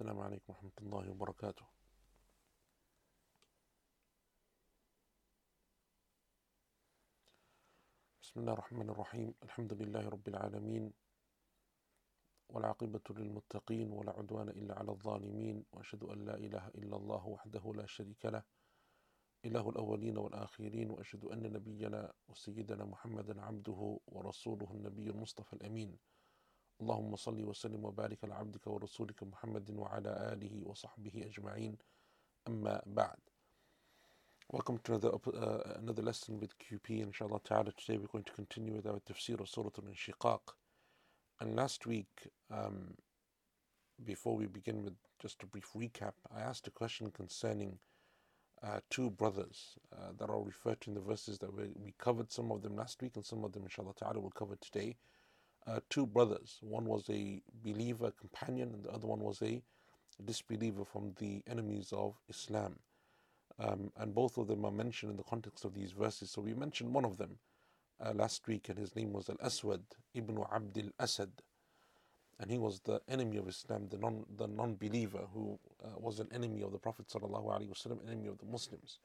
السلام عليكم ورحمة الله وبركاته. بسم الله الرحمن الرحيم. الحمد لله رب العالمين، والعاقبة للمتقين، ولا عدوان إلا على الظالمين، وأشهد أن لا إله إلا الله وحده لا شريك له، إله الأولين والآخرين، وأشهد أن نبينا وسيدنا محمدا عبده ورسوله النبي المصطفى الأمين. اللهم صل وسلم وبارك على عبدك ورسولك محمد وعلى آله وصحبه أجمعين. أما بعد. Welcome to another lesson with QP. Inshallah ta'ala, today we're going to continue with our tafsir of Suratul al Anshikaq. And last week, before we begin with just a brief recap, I asked a question concerning two brothers that are referred to in the verses that we covered. Some of them last week and some of them inshallah ta'ala will cover today. Two brothers, one was a believer companion and the other one was a disbeliever from the enemies of Islam, and both of them are mentioned in the context of these verses. So we mentioned one of them last week, and his name was Al-Aswad ibn Abd al-Asad, and he was the enemy of Islam, the non-believer who was an enemy of the Prophet ﷺ, enemy of the Muslims.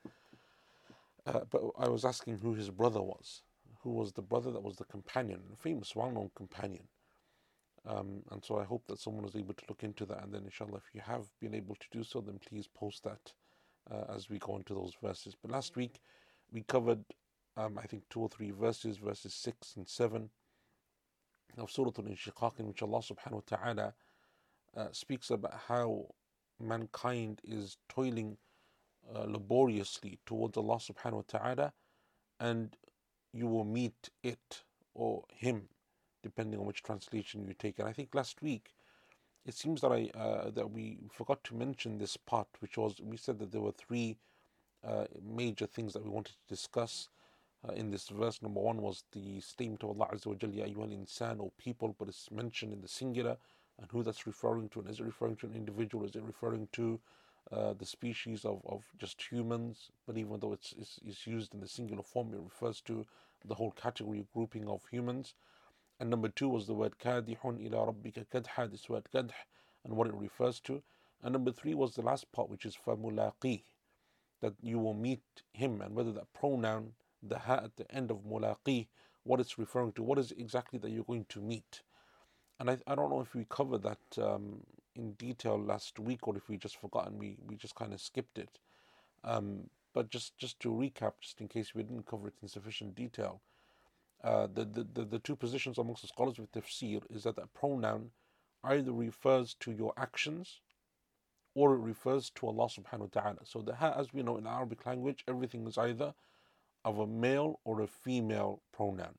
But I was asking who his brother was. Who was the brother that was the companion, a famous, well-known companion. And so I hope that someone was able to look into that. And then inshallah, if you have been able to do so, then please post that as we go into those verses. But last week, we covered, I think, two or three verses, verses 6 and 7 of Suratul al Anshikaq, in which Allah subhanahu wa ta'ala speaks about how mankind is toiling laboriously towards Allah subhanahu wa ta'ala, and you will meet it or him, depending on which translation you take. And I think last week, it seems that we forgot to mention this part, which was, we said that there were three major things that we wanted to discuss in this verse. Number one was the statement of Allah Azza wa Jalla, Ya ayyuhal insan, or people, but it's mentioned in the singular, and who that's referring to, and is it referring to an individual, is it referring to the species of just humans? But even though it's used in the singular form, it refers to the whole category grouping of humans. And number two was the word kadihun ila rabbika kadha, this word kadh, and what it refers to. And number three was the last part, which is famulaqi, that you will meet him, and whether that pronoun, the ha at the end of mulaqi, what it's referring to, what is exactly that you're going to meet. And I don't know if we covered that in detail last week, or if we just forgot and we just kind of skipped it. But just to recap, just in case we didn't cover it in sufficient detail, the two positions amongst the scholars with tafsir is that that pronoun either refers to your actions or it refers to Allah subhanahu wa ta'ala. So the ha, as we know in Arabic language, everything is either of a male or a female pronoun.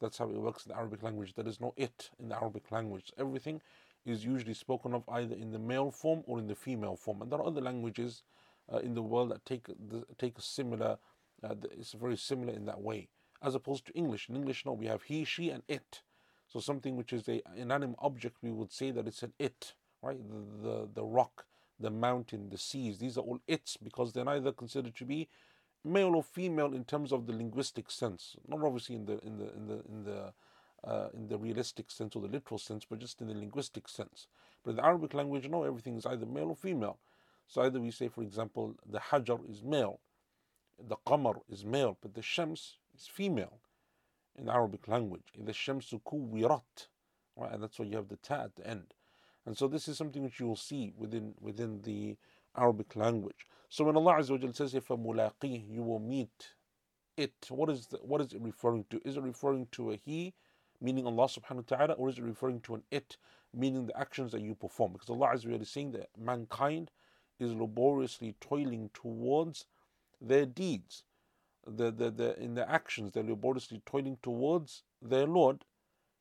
That's how it works in the Arabic language. There is no it in the Arabic language. Everything is usually spoken of either in the male form or in the female form. And there are other languages in the world that take a similar, it's very similar in that way, as opposed to English. In English, no, we have he, she, and it. So something which is an inanimate object, we would say that it's an it, right? The rock, the mountain, the seas, these are all its, because they're neither considered to be male or female in terms of the linguistic sense, not obviously in the realistic sense or the literal sense, but just in the linguistic sense. But in the Arabic language, no, everything is either male or female. So either we say, for example, the hajar is male, the qamar is male, but the shams is female in the Arabic language. In the shamsu kuwirat, right? And that's why you have the ta at the end. And so this is something which you will see within the Arabic language. So when Allah Azza wa Jalla says, فَمُلَاقِيهِ, you will meet it, what is it referring to? Is it referring to a he, meaning Allah subhanahu wa ta'ala, or is it referring to an it, meaning the actions that you perform? Because Allah Azza wa Jalla is saying that mankind is laboriously toiling towards their deeds, in their actions, they're laboriously toiling towards their Lord,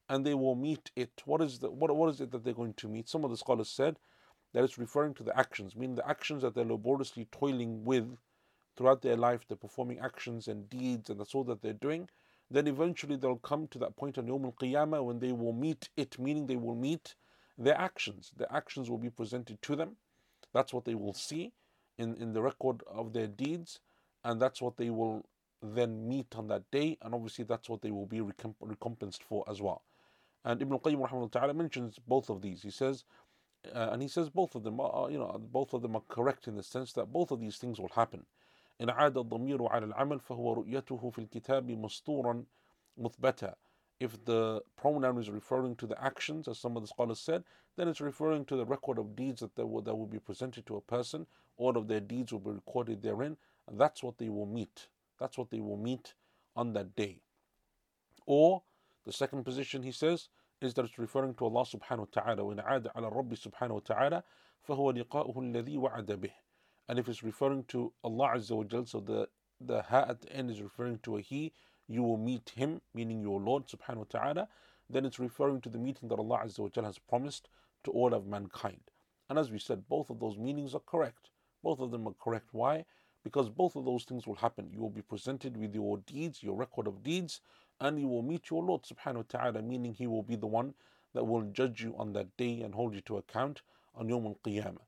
and they will meet it. What is it that they're going to meet? Some of the scholars said that it's referring to the actions, meaning the actions that they're laboriously toiling with throughout their life. They're performing actions and deeds, and that's all that they're doing. Then eventually they'll come to that point on Yawm al-Qiyamah when they will meet it, meaning they will meet their actions. Their actions will be presented to them. That's what they will see in the record of their deeds, and that's what they will then meet on that day, and obviously that's what they will be recompensed for as well. And Ibn Qayyim rahimahullah ta'ala mentions both of these. He says, And he says both of them are, both of them are correct in the sense that both of these things will happen. إن عاد الضمير على العمل فهو رؤيته في الكتاب مستورا مثبتا. If the pronoun is referring to the actions, as some of the scholars said, then it's referring to the record of deeds that will be presented to a person. All of their deeds will be recorded therein, and that's what they will meet. That's what they will meet on that day. Or the second position, he says, is that it's referring to Allah subhanahu wa ta'ala. وَإِنْ عَادَ عَلَى الرَّبِّ سُبْحَانَهُ وَتَعَالَى فَهُوَ لِقَاؤُهُ الَّذِي وَعَدَ بِهِ. And if it's referring to Allah Azza wa Jal, so the ha at the end is referring to a he, you will meet him, meaning your Lord subhanahu wa ta'ala, then it's referring to the meeting that Allah Azza wa Jal has promised to all of mankind. And as we said, both of those meanings are correct. Both of them are correct. Why? Because both of those things will happen. You will be presented with your deeds, your record of deeds, and you will meet your Lord subhanahu wa ta'ala, meaning he will be the one that will judge you on that day and hold you to account on Yawm al-Qiyamah.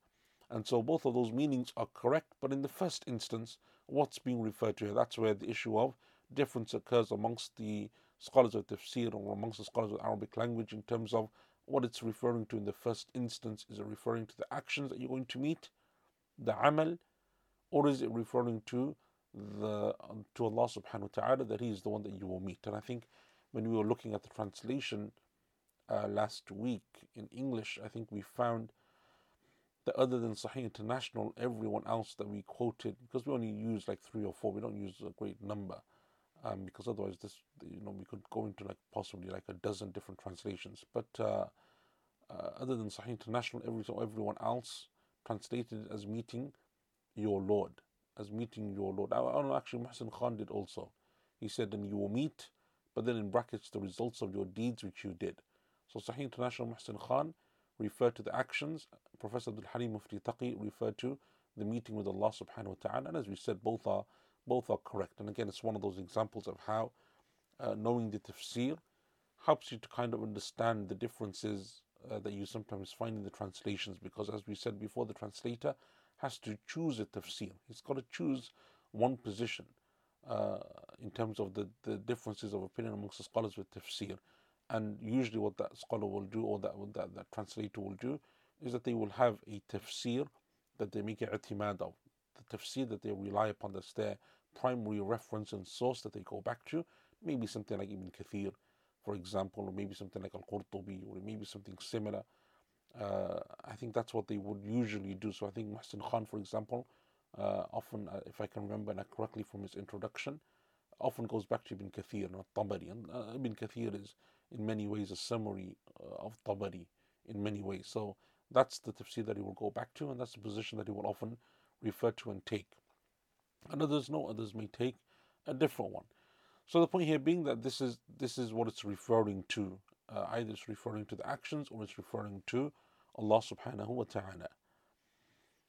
And so both of those meanings are correct, but in the first instance, what's being referred to here, that's where the issue of difference occurs amongst the scholars of tafsir or amongst the scholars of Arabic language in terms of what it's referring to in the first instance. Is it referring to the actions that you're going to meet, the amal, or is it referring to Allah subhanahu wa ta'ala, that he is the one that you will meet? And I think when we were looking at the translation last week in English, I think we found that other than Sahih International, everyone else that we quoted, because we only use like 3 or 4, we don't use a great number, because otherwise this, we could go into like possibly like a dozen different translations. But other than Sahih International, everyone else translated as meeting your Lord, as meeting your Lord. I don't know, actually Muhsin Khan did also. He said, and you will meet, but then in brackets, the results of your deeds which you did. So Sahih International, Muhsin Khan referred to the actions. Professor Abdul Halim Mufti Taqi referred to the meeting with Allah subhanahu wa ta'ala. And as we said, both are correct. And again, it's one of those examples of how knowing the tafsir helps you to kind of understand the differences that you sometimes find in the translations. Because as we said before, the translator has to choose a tafsir. He's got to choose one position in terms of the differences of opinion amongst the scholars with tafsir. And usually what that scholar will do, or that translator will do, is that they will have a tafsir that they make i'timad of. The tafsir that they rely upon, that's their primary reference and source that they go back to. Maybe something like Ibn Kathir, for example, or maybe something like Al-Qurtubi, or maybe something similar. I think that's what they would usually do. So I think Muhsin Khan, for example, often, if I can remember correctly from his introduction, often goes back to Ibn Kathir, not Tabari. And Ibn Kathir is in many ways a summary of Tabari in many ways. So that's the tafsir that he will go back to, and that's the position that he will often refer to and take. And others may take a different one. So the point here being that this is what it's referring to. Either it's referring to the actions, or it's referring to Allah subhanahu wa ta'ala.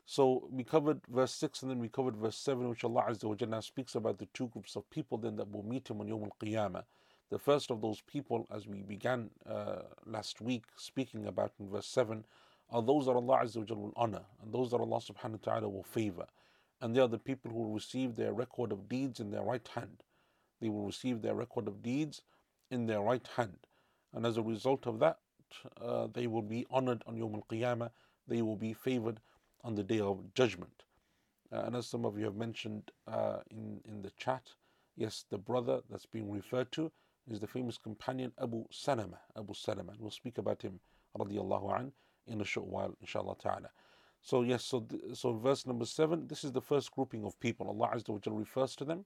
So we covered verse 6, and then we covered verse 7, which Allah Azza wa Jalla speaks about the two groups of people then that will meet him on Yawm al-Qiyamah. The first of those people, as we began last week speaking about in verse 7, are those that Allah Azza wa Jalla will honor, and those that Allah subhanahu wa ta'ala will favor. And they are the people who will receive their record of deeds in their right hand. They will receive their record of deeds in their right hand. And as a result of that, they will be honored on Yawm al-Qiyamah. They will be favored on the Day of Judgment. And as some of you have mentioned in the chat, yes, the brother that's being referred to is the famous companion Abu Salama. And we'll speak about him radiyallahu an in a short while, inshallah ta'ala. So yes, so verse number 7, this is the first grouping of people. Allah Azza wa Jalla refers to them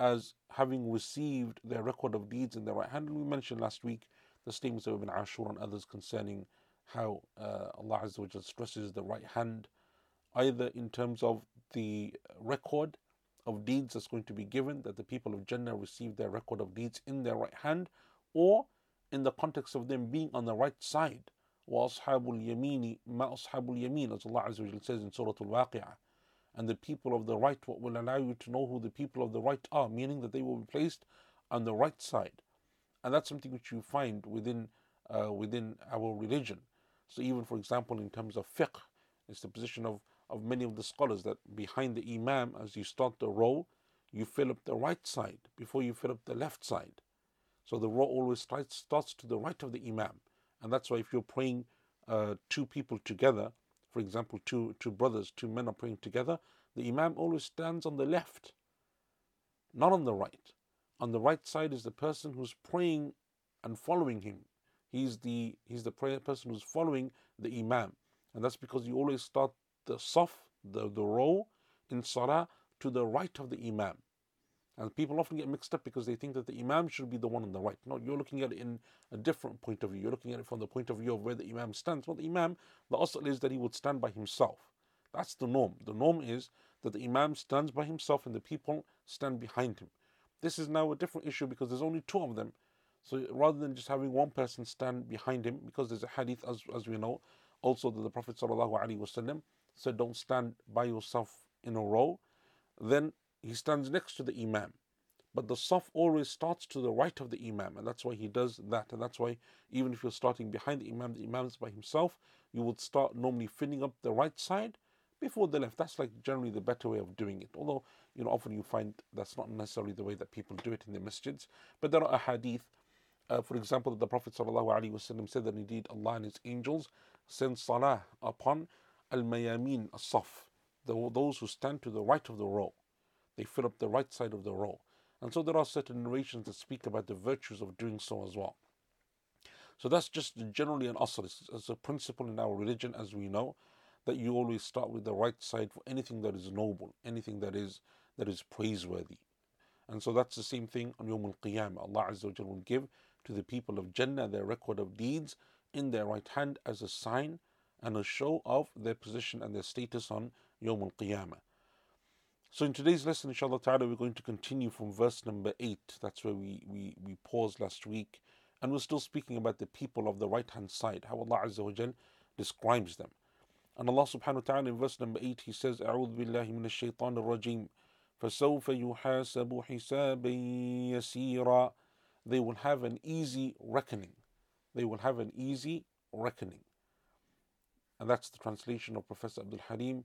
as having received their record of deeds in their right hand. And we mentioned last week the statements of Ibn Ashur and others concerning how Allah Azza wa Jalla stresses the right hand, either in terms of the record of deeds that's going to be given, that the people of Jannah receive their record of deeds in their right hand, or in the context of them being on the right side. وَأَصْحَابُ الْيَمِينِ مَا أَصْحَابُ الْيَمِينِ, as Allah Azza wa Jalla says in Suratul al Anshikaq. And the people of the right, what will allow you to know who the people of the right are, meaning that they will be placed on the right side. And that's something which you find within our religion. So even, for example, in terms of fiqh, it's the position of many of the scholars that behind the imam, as you start the row, you fill up the right side before you fill up the left side. So the row always starts to the right of the imam. And that's why if you're praying two people together, for example, two brothers, two men are praying together, the Imam always stands on the left, not on the right. On the right side is the person who's praying and following him. He's the person who's following the Imam. And that's because you always start the saf, the row in Salah to the right of the Imam. And people often get mixed up because they think that the Imam should be the one on the right. No, you're looking at it in a different point of view. You're looking at it from the point of view of where the Imam stands. Well, the Imam, the asl is that he would stand by himself. That's the norm. The norm is that the Imam stands by himself and the people stand behind him. This is now a different issue because there's only two of them. So rather than just having one person stand behind him, because there's a hadith, as we know, also that the Prophet ﷺ said, don't stand by yourself in a row. Then he stands next to the Imam, but the saf always starts to the right of the Imam, and that's why he does that. And that's why even if you're starting behind the Imam is by himself, you would start normally filling up the right side before the left. That's like generally the better way of doing it, although often you find that's not necessarily the way that people do it in the masjids. But there are hadith, for example, that the Prophet ﷺ said that indeed Allah and His angels send salah upon al-mayameen as-saf, those who stand to the right of the row. They fill up the right side of the row. And so there are certain narrations that speak about the virtues of doing so as well. So that's just generally an asr. It's a principle in our religion, as we know, that you always start with the right side for anything that is noble, anything that is praiseworthy. And so that's the same thing on Yawm al-Qiyamah. Allah Azza wa Jalla will give to the people of Jannah their record of deeds in their right hand as a sign and a show of their position and their status on Yawm al-Qiyamah. So in today's lesson, inshallah ta'ala, we're going to continue from verse number 8. That's where we paused last week. And we're still speaking about the people of the right-hand side, how Allah Azza wa Jal describes them. And Allah subhanahu wa ta'ala in verse number 8, He says, أَعُوذُ بِاللَّهِ مِنَ الشَّيْطَانِ الرَّجِيمِ فَسَوْفَ يُحَاسَبُ حِسَابًا يَسِيرًا. They will have an easy reckoning. They will have an easy reckoning. And that's the translation of Professor Abdul Halim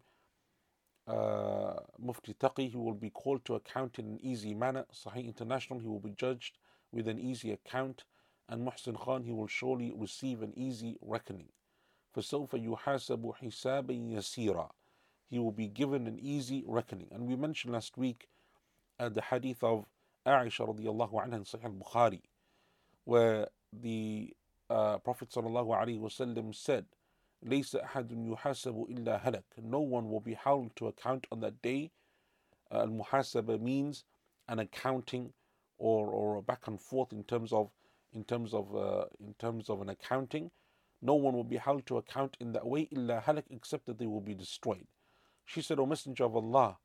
Mufti Taqi. He will be called to account in an easy manner. Sahih International, he will be judged with an easy account. And Muhsin Khan, he will surely receive an easy reckoning. فَسَوْفَ يُحَاسَبُ حِسَابًا يَسِيرًا. He will be given an easy reckoning. And we mentioned last week the hadith of Aisha radiyallahu anha in Sahih Bukhari, where the Prophet sallallahu alaihi wasallam said, لَيْسَ أَحَدٌ يُحَاسَبُ إِلَّا هَلَكٌ. No one will be held to account on that day. Al-muhasaba means an accounting or a back and forth in terms of an accounting. No one will be held to account in that way, إِلَّا هَلَكٌ, except that they will be destroyed. She said, O Messenger of Allah,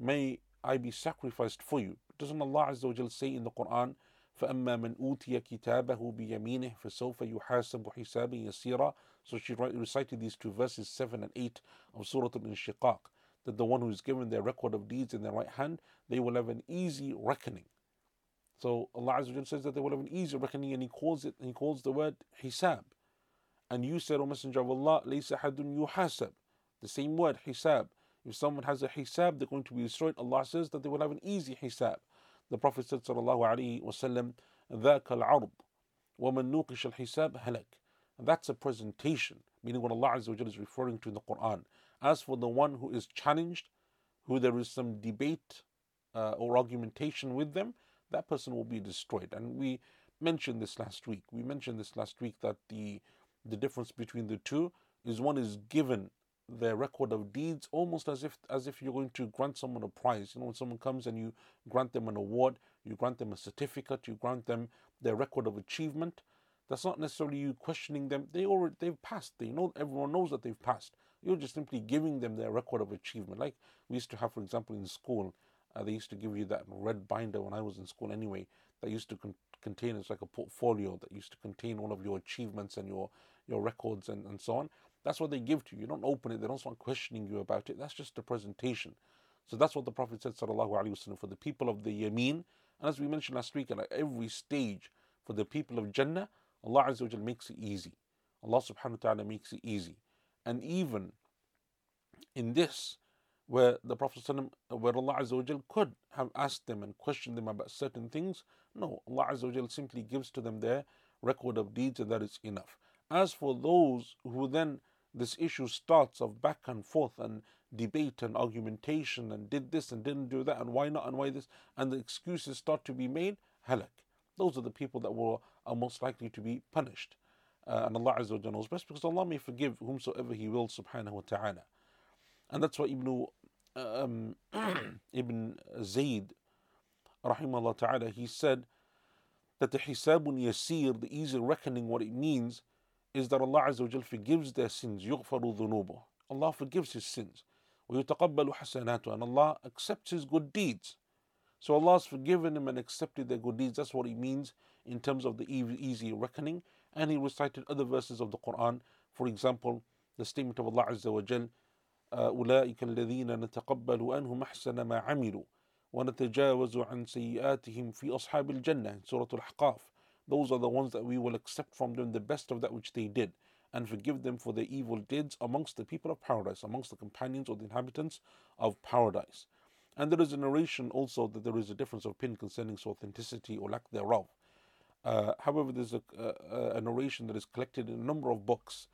may I be sacrificed for you. Doesn't Allah Azza wa Jal say in the Quran, فَأَمَّا مَنْ أُوتِيَ كِتَابَهُ بِيَمِينِهِ فَسَوْفَ يُحَاسَبُ حِسَابًا يَسِيرًا. So she recited these two verses, 7 and 8 of Suratul al Anshikaq, that the one who is given their record of deeds in their right hand, they will have an easy reckoning. So Allah Azza wa Jal says that they will have an easy reckoning, and He calls the word hisab. And you said, O Messenger of Allah, لَيْسَ أَحَدٌ يُحَاسَبُ. The same word, hisab. If someone has a hisab, they're going to be destroyed. Allah says that they will have an easy hisab. The Prophet said, sallallahu alaihi wasallam, ذَاكَ الْعَرْضُ وَمَنْ نُوقِشَ الْحِسَابَ هَلَكَ. That's a presentation, meaning what Allah Azza wa Jalla is referring to in the Quran. As for the one who is challenged, who there is some debate or argumentation with them, that person will be destroyed. And we mentioned this last week. That the difference between the two is one is given their record of deeds, almost as if you're going to grant someone a prize. When someone comes and you grant them an award, you grant them a certificate, you grant them their record of achievement, that's not necessarily you questioning them. They've passed. They know, everyone knows that they've passed. You're just simply giving them their record of achievement. Like we used to have, for example, in school, they used to give you that red binder when I was in school anyway, that used to contain, it's like a portfolio that used to contain all of your achievements and your records and so on. That's what they give to you. You don't open it. They don't start questioning you about it. That's just a presentation. So that's what the Prophet said, sallallahu alaihi wasallam, for the people of the Yameen. And as we mentioned last week, at every stage for the people of Jannah, Allah Azza wa Jal makes it easy. Allah subhanahu wa ta'ala makes it easy. And even in this, where the Prophet ﷺ, where Allah Azza wa Jal could have asked them and questioned them about certain things, no, Allah Azza wa Jal simply gives to them their record of deeds, and that is enough. As for those who then this issue starts of back and forth and debate and argumentation and did this and didn't do that and why not and why this, and the excuses start to be made, halak. Those are the people that are most likely to be punished. And Allah Azza wa Jalla knows best, because Allah may forgive whomsoever He will, subhanahu wa ta'ala. And that's why Ibn Zayd, rahimahullah ta'ala, he said that the hisabun yasir, the easy reckoning, what it means is that Allah Azza wa Jalla forgives their sins. يغفر ذنوبه. Allah forgives His sins. ويتقبل حسناته. And Allah accepts His good deeds. So Allah has forgiven him and accepted their good deeds. That's what it means in terms of the easy reckoning. And he recited other verses of the Quran. For example, the statement of Allah Azza wa Jal, أُولَٰئِكَ الَّذِينَ نَتَقَبَّلُ أَنْهُمْ أَحْسَنَ مَا عَمِلُوا وَنَتَجَاوَزُ عَنْ سَيِّئَاتِهِمْ فِي أَصْحَابِ الْجَنَّةِ Suratul al Anshikaq. Those are the ones that we will accept from them the best of that which they did, and forgive them for their evil deeds amongst the people of paradise, amongst the companions or the inhabitants of paradise. And there is a narration also that there is a difference of opinion concerning authenticity or lack thereof. However, there's a narration that is collected in a number of books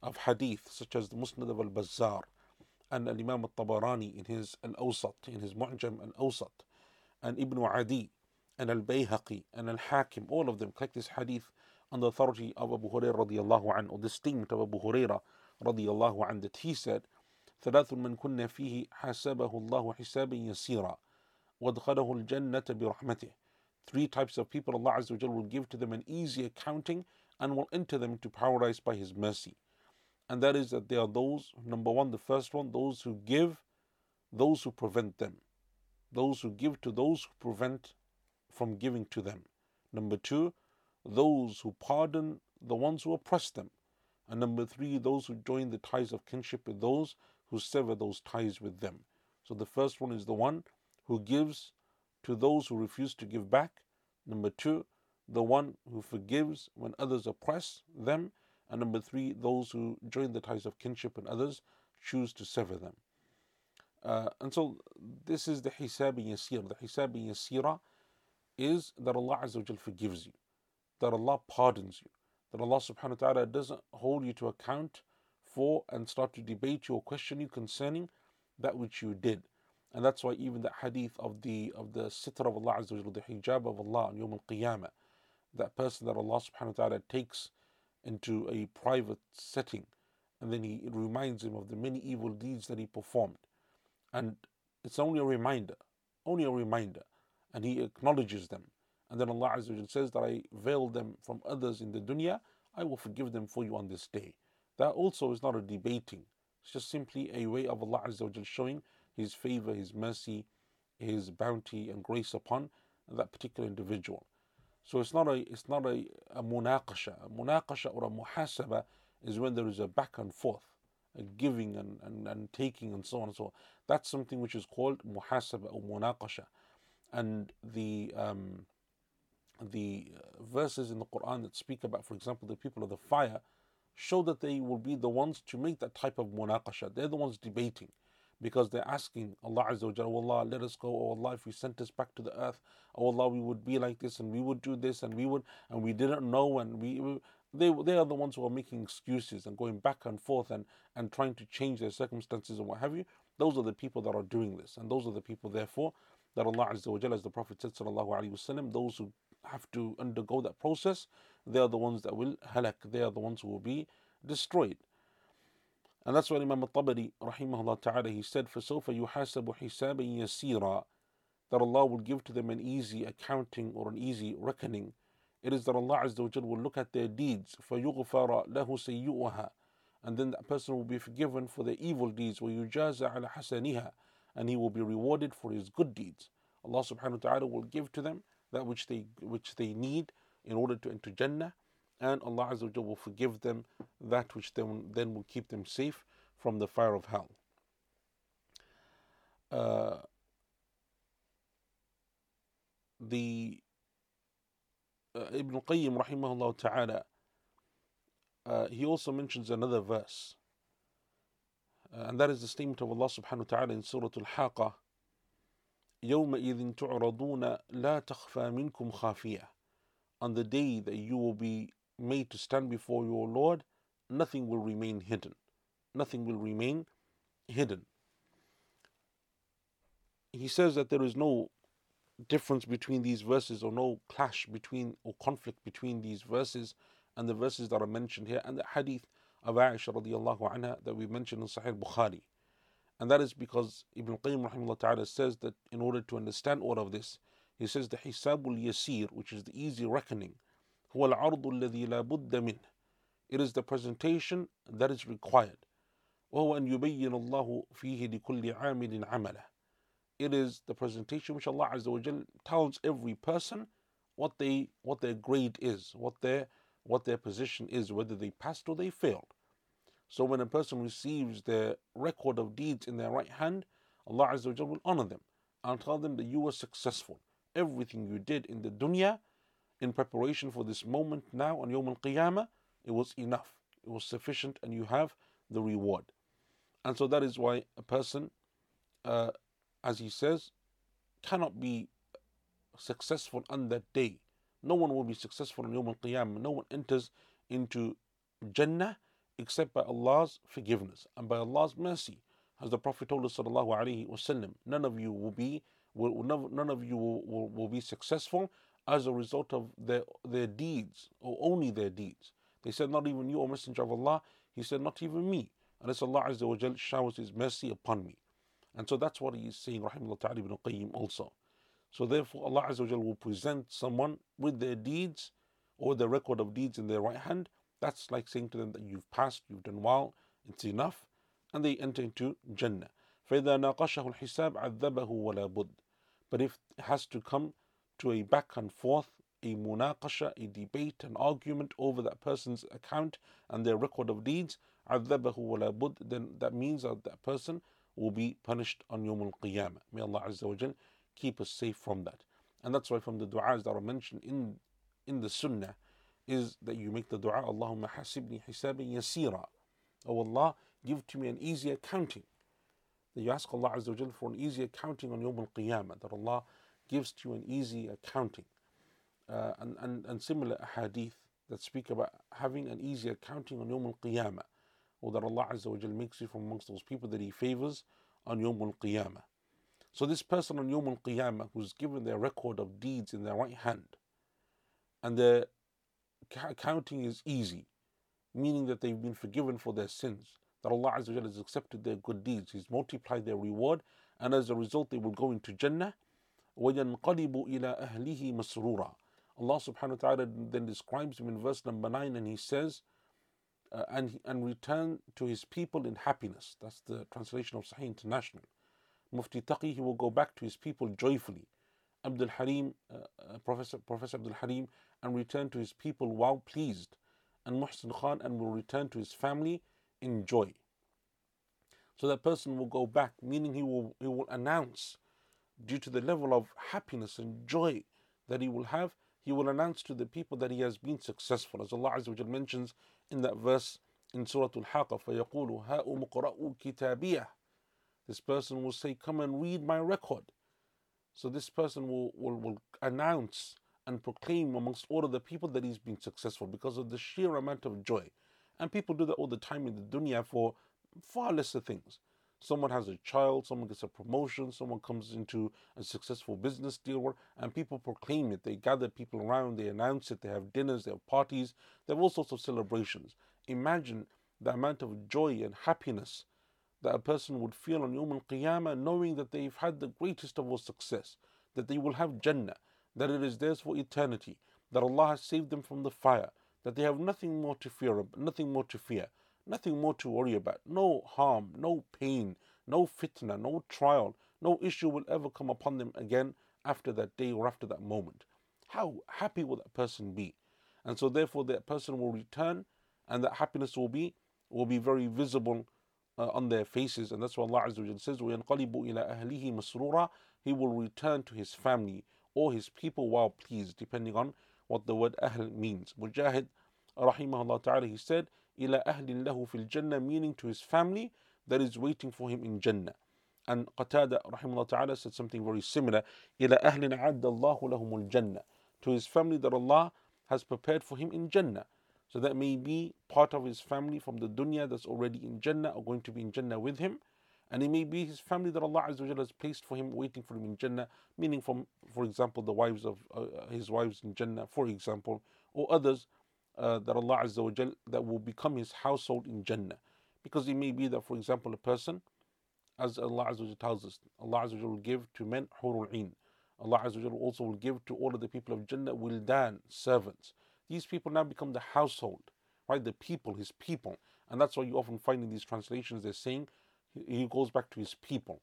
of hadith, such as the Musnad of al-Bazzar and Imam al-Tabarani in his Al-Awsat, in his Mu'jam al-Awsat, and Ibn Adi and al-Bayhaqi and al-Hakim. All of them collect this hadith on the authority of Abu Hurairah radiyallahu anhu, or the statement of Abu Hurairah radiyallahu anhu that he said, ثلاث من كنا فيه حسبه الله حسابا يسيرا وادخله الجنة برحمته. Three types of people Allah Azza wa Jal will give to them an easy accounting and will enter them into paradise by His mercy. And that is that they are those, number one, the first one, those who give, those who prevent them. Those who give to those who prevent from giving to them. Number two, those who pardon the ones who oppress them. And number three, those who join the ties of kinship with those who sever those ties with them. So the first one is the one who gives to those who refuse to give back. Number two, the one who forgives when others oppress them. And number three, those who join the ties of kinship and others choose to sever them. And so this is the hisab yasir. The hisab yasira is that Allah Azza wa Jal forgives you, that Allah pardons you, that Allah subhanahu wa ta'ala doesn't hold you to account for and start to debate you or question you concerning that which you did. And that's why even the hadith of the sitra of Allah Azza wa Jalla, the hijab of Allah on Yawm al-Qiyamah, that person that Allah subhanahu wa ta'ala takes into a private setting, and then He reminds him of the many evil deeds that he performed. And it's only a reminder, and he acknowledges them. And then Allah Azza wa Jalla says that I veil them from others in the dunya, I will forgive them for you on this day. That also is not a debating. It's just simply a way of Allah Azza wa Jalla showing His favor, His mercy, His bounty and grace upon that particular individual. So it's not a munaqasha. A munaqasha or a muhasaba is when there is a back and forth, a giving and taking and so on and so on. That's something which is called muhasaba or munaqasha. And the verses in the Quran that speak about, for example, the people of the fire, show that they will be the ones to make that type of munaqasha. They're the ones debating, because they're asking Allah Azza wa Jalla, oh Allah, let us go, oh Allah, if you sent us back to the earth, oh Allah, we would be like this and we would do this and we didn't know, and they are the ones who are making excuses and going back and forth and trying to change their circumstances and what have you. Those are the people that are doing this, and those are the people therefore that Allah Azza wa Jalla, as the Prophet said sallallahu alaihi wasallam, those who have to undergo that process, they are the ones that will halak, they are the ones who will be destroyed. And that's why Imam At-Tabari rahimahullah ta'ala, he said, فَسَوْفَ يُحَاسَبُ حِسَابًا يَسِيرًا, that Allah will give to them an easy accounting or an easy reckoning. It is that Allah Azza wa Jal will look at their deeds, فَيُغْفَرَ لَهُ سَيُّئُهَا, and then that person will be forgiven for their evil deeds, وَيُجَازَ عَلَى حَسَنِهَا, and he will be rewarded for his good deeds. Allah subhanahu wa ta'ala will give to them that which they need in order to enter Jannah, and Allah Azza wa Jalla will forgive them that which then will keep them safe from the fire of hell. Ibn Qayyim rahimahullah ta'ala, he also mentions another verse, and that is the statement of Allah subhanahu wa ta'ala in Suratul al Haqqa, يَوْمَئِذٍ تُعْرَضُونَ لَا تَخْفَى مِنْكُمْ خَافِيَةٌ, on the day that you will be made to stand before your Lord, nothing will remain hidden. Nothing will remain hidden. He says that there is no difference between these verses, or no clash between or conflict between these verses and the verses that are mentioned here, and the hadith of Aisha radiallahu anha that we mentioned in Sahih Bukhari. And that is because Ibn Qayyim rahimahullah ta'ala says that in order to understand all of this, he says the hisabul yasir, which is the easy reckoning, huwa al-ardu alladhi la budda min. It is the presentation that is required. وَهُوَ أَنْ يُبَيِّنَ اللَّهُ فِيهِ لِكُلِّ عَامِلٍ عَمَلَهُ. It is the presentation which Allah Azza wa Jal tells every person what their grade is, what their position is, whether they passed or they failed. So when a person receives their record of deeds in their right hand, Allah Azza wa Jal will honor them and tell them that you were successful. Everything you did in the dunya in preparation for this moment now on Yawm al-Qiyamah, it was enough, it was sufficient, and you have the reward. And so that is why a person, as he says, cannot be successful on that day. No one will be successful on Yawm al-Qiyamah. No one enters into Jannah except by Allah's forgiveness and by Allah's mercy. As the Prophet told us sallallahu alaihi wasallam, none of you will be successful as a result of their deeds, or only their deeds. They said, not even you, O Messenger of Allah. He said, not even me, unless Allah Azza wa Jal showers His mercy upon me. And so that's what he is saying, rahimahullah ta'ala, Ibn Qayyim also. So therefore, Allah Azza wa Jal will present someone with their deeds, or the record of deeds in their right hand. That's like saying to them that you've passed, you've done well, it's enough, and they enter into Jannah. فَإِذَا نَاقَشَهُ الْحِسَابُ عَذَّبَهُ وَلَا بُدْ. But if it has to come to a back and forth, a munaqasha, a debate, an argument over that person's account and their record of deeds, عَذَّبَهُ وَلَا بُدْ, then that means that that person will be punished on Yawm al-Qiyamah. May Allah Azza wa Jal keep us safe from that. And that's why from the du'as that are mentioned in the Sunnah is that you make the du'a, Allahumma hasibni hisaban yasira. Oh Allah, give to me an easy accounting. That you ask Allah Azza wa Jal for an easy accounting on Yawm al-Qiyamah, that Allah gives to you an easy accounting. And similar hadith that speak about having an easy accounting on Yawm al-Qiyamah, or that Allah Azza wa Jal makes you from amongst those people that He favors on Yawm al-Qiyamah. So this person on Yawm al-Qiyamah who's given their record of deeds in their right hand, and their accounting is easy, meaning that they've been forgiven for their sins, that Allah Azza wa Jal has accepted their good deeds, He's multiplied their reward, and as a result they will go into Jannah. وَيَنْقَلِبُ إِلَىٰ أَهْلِهِ مَسْرُورًا. Allah subhanahu wa ta'ala then describes him in verse number 9, and he says, and return to his people in happiness. That's the translation of Sahih International. Mufti Taqi, he will go back to his people joyfully. Abdul Harim, Professor Abdul Harim, and return to his people well pleased. And Muhsin Khan, and will return to his family in joy. So that person will go back, meaning he will announce, due to the level of happiness and joy that he will have, he will announce to the people that he has been successful. As Allah Azza wa Jal mentions in that verse in Suratul al Anshikaq, فَيَقُولُ هَاؤُمُ اقْرَءُوا كِتَابِيَهْ. This person will say, come and read my record. So this person will announce and proclaim amongst all of the people that he's been successful because of the sheer amount of joy. And people do that all the time in the dunya for far lesser things. Someone has a child, someone gets a promotion, someone comes into a successful business deal, and people proclaim it. They gather people around, they announce it, they have dinners, they have parties, they have all sorts of celebrations. Imagine the amount of joy and happiness that a person would feel on Yawm al-Qiyamah, knowing that they've had the greatest of all success, that they will have Jannah, that it is theirs for eternity, that Allah has saved them from the fire, that they have nothing more to fear. Nothing more to worry about. No harm, no pain, no fitna, no trial, no issue will ever come upon them again after that day or after that moment. How happy will that person be? And so therefore that person will return, and that happiness will be very visible on their faces. And that's what Allah Azza wa Jalla says, وَيَنْقَلِبُ إِلَىٰ أَهْلِهِ مَسْرُورًا. He will return to his family or his people while pleased, depending on what the word ahl means. Mujahid rahimahullah ta'ala, he said, إِلَىٰ أَهْلٍ لَهُ فِي الْجَنَّةِ, meaning to his family that is waiting for him in Jannah. And Qatada rahimahullah ta'ala said something very similar, إِلَىٰ أَهْلٍ عَدَّ اللَّهُ لَهُمُ الْجَنَّةِ, to his family that Allah has prepared for him in Jannah. So that may be part of his family from the dunya that's already in Jannah or going to be in Jannah with him. And it may be his family that Allah Azza wa Jalla has placed for him, waiting for him in Jannah, meaning from, for example, the wives of his wives in Jannah, for example, or others that Allah Azza wa Jalla, that will become his household in Jannah. Because it may be that, for example, a person, as Allah Azza wa Jalla tells us, Allah Azza wa Jalla will give to men hurul ayn. Allah Azza wa Jalla also will give to all of the people of Jannah wildan, servants. These people now become the household, right? The people, his people. And that's why you often find in these translations they're saying he goes back to his people,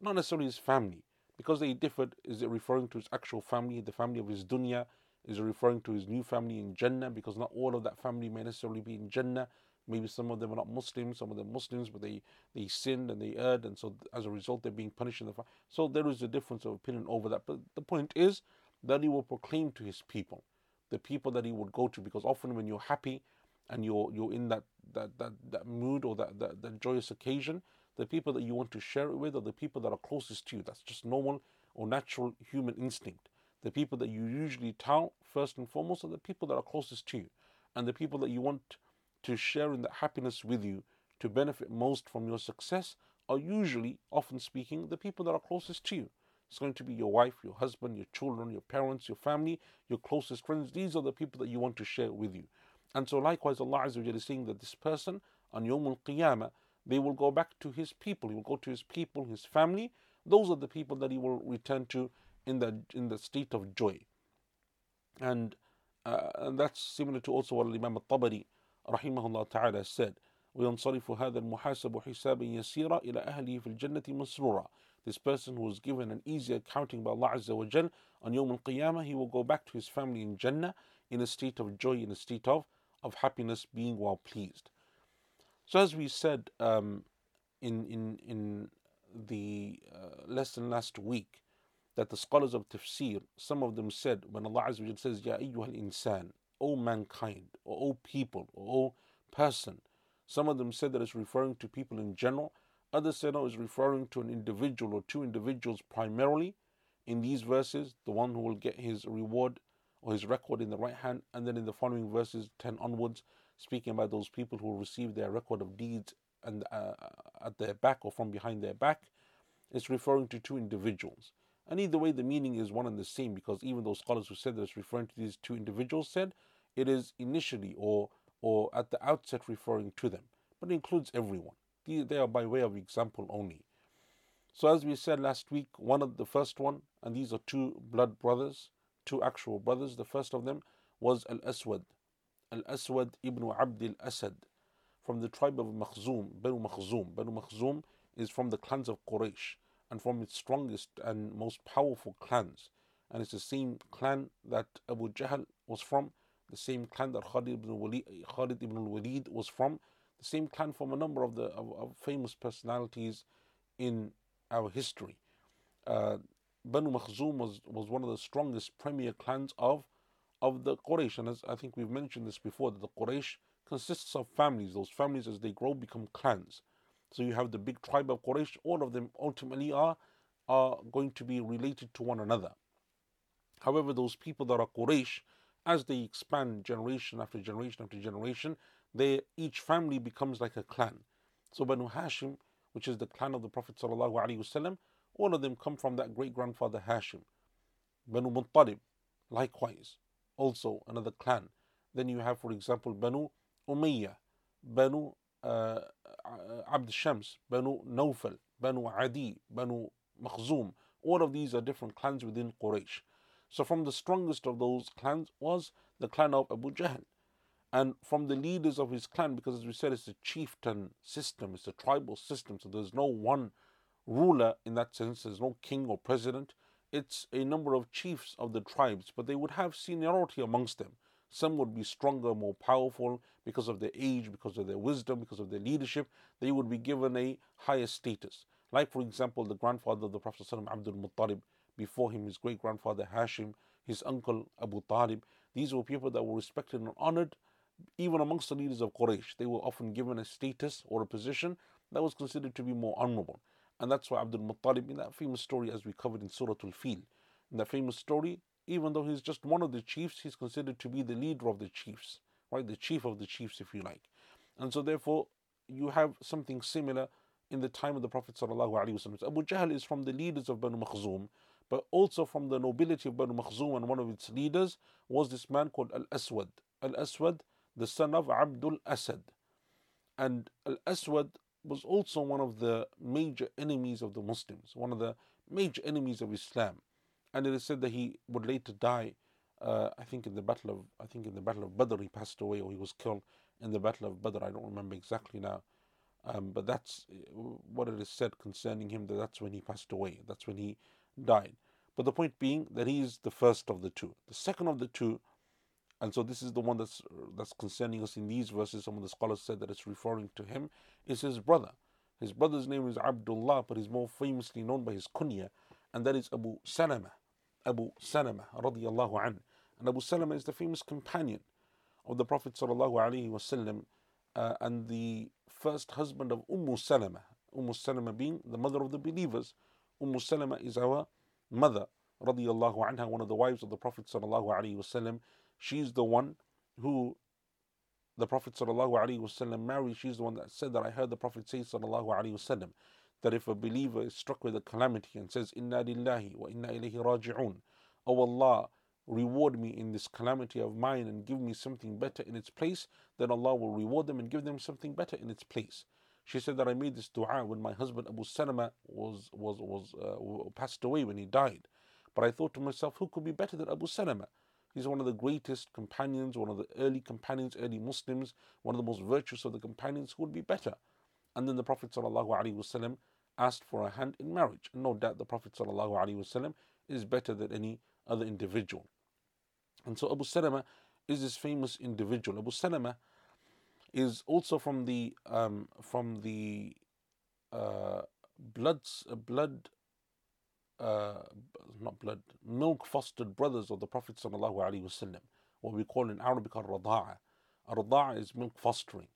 not necessarily his family, because they differed. Is it referring to his actual family, the family of his dunya? Is it referring to his new family in Jannah? Because not all of that family may necessarily be in Jannah. Maybe some of them are not Muslims, some of them Muslims, but they sinned and they erred, and so as a result they're being punished in the fire. So there is a difference of opinion over that. But the point is that he will proclaim to his people, the people that he would go to, because often when you're happy and you're in that mood or that joyous occasion, the people that you want to share it with are the people that are closest to you. That's just normal or natural human instinct. The people that you usually tell first and foremost are the people that are closest to you, and the people that you want to share in that happiness with you, to benefit most from your success, are usually, often speaking, the people that are closest to you. It's going to be your wife, your husband, your children, your parents, your family, your closest friends. These are the people that you want to share with you. And so likewise, Allah Azza wa Jalla is saying that this person, on Yawm al-Qiyamah, they will go back to his people. He will go to his people, his family. Those are the people that he will return to in the state of joy. And that's similar to also what Imam At-Tabari, rahimahullah ta'ala, said, وَيَنْصَرِفُ هَذَا الْمُحَاسَبُ حِسَابًا يَسِيرًا إِلَىٰ أَهْلِهِ فِي الْجَنَّةِ مَسْرُورًا. This person who was given an easy accounting by Allah Azza wa Jal, on Yawm al-Qiyamah, he will go back to his family in Jannah in a state of joy, in a state of happiness, being well pleased. So as we said in the lesson last week, that the scholars of tafsir, some of them said, when Allah Azza wa Jal says, Ya ayyuhal insan, O mankind, or O people, or O person, some of them said that it's referring to people in general. Others said, no, it's referring to an individual or two individuals primarily in these verses, the one who will get his reward or his record in the right hand, and then in the following verses 10 onwards, speaking about those people who will receive their record of deeds and at their back or from behind their back. It's referring to two individuals. And either way, the meaning is one and the same, because even those scholars who said that it's referring to these two individuals said it is initially or at the outset referring to them, but it includes everyone. They are by way of example only. So as we said last week, one of the first one, and these are two blood brothers, two actual brothers. The first of them was Al-Aswad ibn Abd al-Asad, from the tribe of Makhzum, Banu Makhzum. Banu Makhzum is from the clans of Quraysh, and from its strongest and most powerful clans. And it's the same clan that Abu Jahl was from, the same clan that Khalid ibn al-Walid was from, the same clan from a number of the of famous personalities in our history. Banu Makhzum was one of the strongest premier clans of the Quraysh. And as I think we've mentioned this before, that the Quraysh consists of families. Those families, as they grow, become clans. So you have the big tribe of Quraysh. All of them ultimately are going to be related to one another. However, those people that are Quraysh, as they expand generation after generation after generation, each family becomes like a clan. So Banu Hashim, which is the clan of the Prophet ﷺ, all of them come from that great-grandfather Hashim. Banu Muttalib, likewise, also another clan. Then you have, for example, Banu Umayya, Banu Abd Shams, Banu Nawfal, Banu Adi, Banu Makhzum. All of these are different clans within Quraysh. So from the strongest of those clans was the clan of Abu Jahl. And from the leaders of his clan, because as we said, it's a chieftain system, it's a tribal system, so there's no one ruler in that sense, there's no king or president. It's a number of chiefs of the tribes, but they would have seniority amongst them. Some would be stronger, more powerful because of their age, because of their wisdom, because of their leadership. They would be given a higher status. Like, for example, the grandfather of the Prophet ﷺ, Abdul Muttalib, before him his great-grandfather Hashim, his uncle Abu Talib. These were people that were respected and honored. Even amongst the leaders of Quraysh, they were often given a status or a position that was considered to be more honorable. And that's why Abdul Muttalib, in that famous story as we covered in Suratul al Fil, in that famous story, even though he's just one of the chiefs, he's considered to be the leader of the chiefs. right? The chief of the chiefs, if you like. And so therefore, you have something similar in the time of the Prophet ﷺ. Abu Jahl is from the leaders of Banu Makhzum, but also from the nobility of Banu Makhzum, and one of its leaders was this man called Al-Aswad. Al-Aswad, the son of Abd al-Asad. And Al-Aswad was also one of the major enemies of the Muslims, one of the major enemies of Islam. And it is said that he would later die, I think in the Battle of Badr. He passed away, or he was killed in the Battle of Badr. I don't remember exactly now. But that's what it is said concerning him, that that's when he passed away, that's when he died. But the point being that he is the first of the two. The second of the two, and so this is the one that's concerning us in these verses. Some of the scholars said that it's referring to him, is his brother. His brother's name is Abdullah, but he's more famously known by his kunya, and that is Abu Salama. Abu Salama radiyallahu an. And Abu Salama is the famous companion of the Prophet sallallahu alaihi wasallam, and the first husband of Salama. Salama being the mother of the believers. Salama is our mother, radiyallahu anha, one of the wives of the Prophet sallallahu alaihi wasallam. She's the one who the Prophet sallallahu alaihi wasallam married. She's the one that said that I heard the Prophet say sallallahu alaihi wasallam that if a believer is struck with a calamity and says inna lillahi wa inna ilayhi raji'un, oh Allah, reward me in this calamity of mine and give me something better in its place, then Allah will reward them and give them something better in its place. She said that I made this dua when my husband Abu Salama was passed away, when he died. But I thought to myself, who could be better than Abu Salama? He's one of the greatest companions, one of the early companions, early Muslims, one of the most virtuous of the companions. Who would be better? And then the Prophet ﷺ asked for a hand in marriage. And no doubt the Prophet ﷺ is better than any other individual. And so Abu Salama is this famous individual. Abu Salama is also from the milk fostered brothers of the Prophet ﷺ, what we call in Arabic al-Rada'a. Al-Rada'a is milk fostering.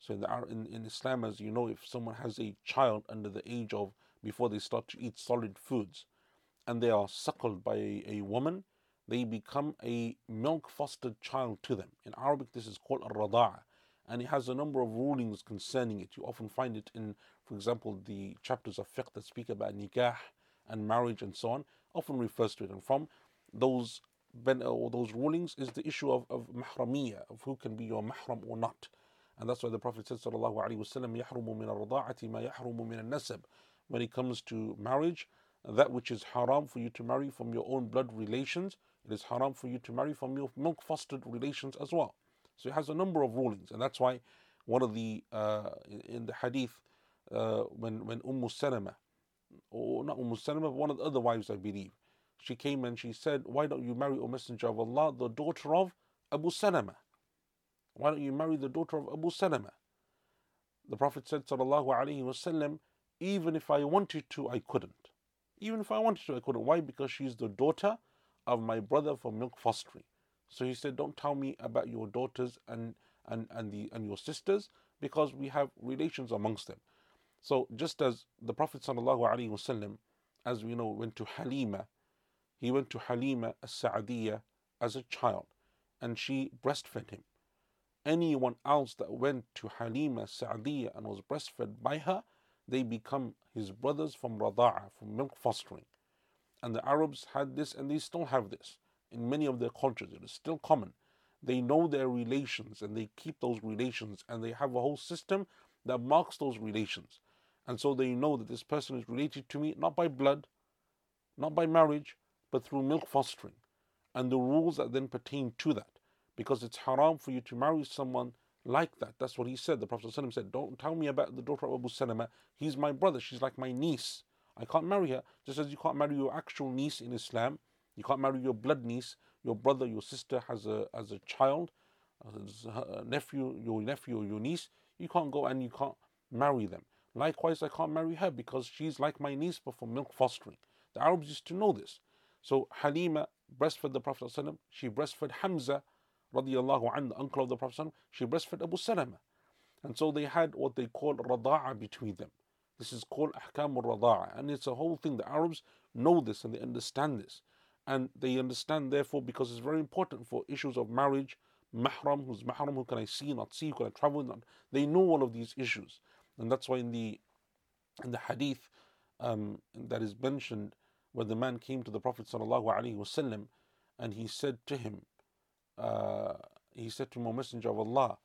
So in Islam, as you know, if someone has a child under the age of, before they start to eat solid foods, and they are suckled by a woman, they become a milk fostered child to them. In Arabic, this is called al-Rada'a, and it has a number of rulings concerning it. You often find it in, for example, the chapters of fiqh that speak about nikah and marriage and so on, often refers to it. And from those rulings is the issue of mahramiyya, of who can be your mahram or not. And that's why the Prophet said, sallallahu alaihi wasallam, yahrumu min ar-rada'ati ma yahrumu min an-nasab. When it comes to marriage, that which is haram for you to marry from your own blood relations, it is haram for you to marry from your milk fostered relations as well. So it has a number of rulings, and that's why one of the in the hadith when Salama, or not Salama, but one of the other wives, I believe, she came and she said, why don't you marry, O Messenger of Allah, the daughter of Abu Salama? Why don't you marry the daughter of Abu Salama? The Prophet said, sallallahu alaihi wasallam, even if I wanted to, I couldn't. Even if I wanted to, I couldn't. Why? Because she's the daughter of my brother from milk fostering. So he said, don't tell me about your daughters and your sisters, because we have relations amongst them. So just as the Prophet ﷺ, as we know, went to Halima, he went to Halima As-Saadiya as a child, and she breastfed him. Anyone else that went to Halima As-Saadiya and was breastfed by her, they become his brothers from Rada'a, from milk fostering. And the Arabs had this, and they still have this. In many of their cultures, it is still common. They know their relations and they keep those relations, and they have a whole system that marks those relations. And so they know that this person is related to me, not by blood, not by marriage, but through milk fostering, and the rules that then pertain to that, because it's haram for you to marry someone like that. That's what he said. The Prophet ﷺ said, don't tell me about the daughter of Abu Salama. He's my brother. She's like my niece. I can't marry her. Just as you can't marry your actual niece in Islam, you can't marry your blood niece. Your brother, your sister has a child, your nephew or your niece. You can't go and you can't marry them. Likewise, I can't marry her because she's like my niece, but from milk fostering. The Arabs used to know this. So Halima breastfed the Prophet ﷺ. She breastfed Hamza, radiyallahu anhu, the uncle of the Prophet ﷺ. She breastfed Abu Salama. And so they had what they call rada'a between them. This is called ahkam al-rada'a. And it's a whole thing. The Arabs know this and they understand this. And they understand, therefore, because it's very important for issues of marriage, mahram, who's mahram, who can I see, not see, can I travel, not? They know all of these issues. And that's why in the hadith that is mentioned, where the man came to the Prophet ﷺ and he said to him, O Messenger of Allah,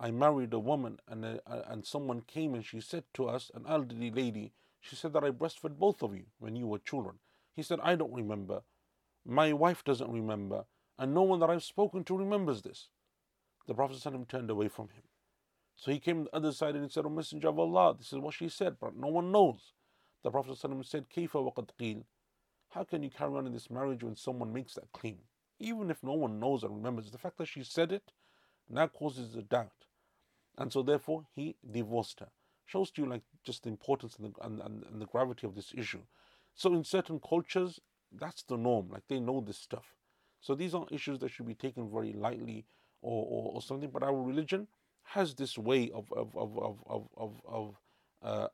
I married a woman and someone came and she said to us, an elderly lady, she said that I breastfed both of you when you were children. He said, I don't remember. My wife doesn't remember. And no one that I've spoken to remembers this. The Prophet ﷺ turned away from him. So he came to the other side and he said, O Messenger of Allah, this is what she said, but no one knows. The Prophet ﷺ said, Kayfa waqad qil? How can you carry on in this marriage when someone makes that claim? Even if no one knows and remembers, the fact that she said it now causes a doubt. And so therefore he divorced her. Shows to you like just the importance and the gravity of this issue. So in certain cultures, that's the norm, like they know this stuff. So these aren't issues that should be taken very lightly or something, but our religion has this way of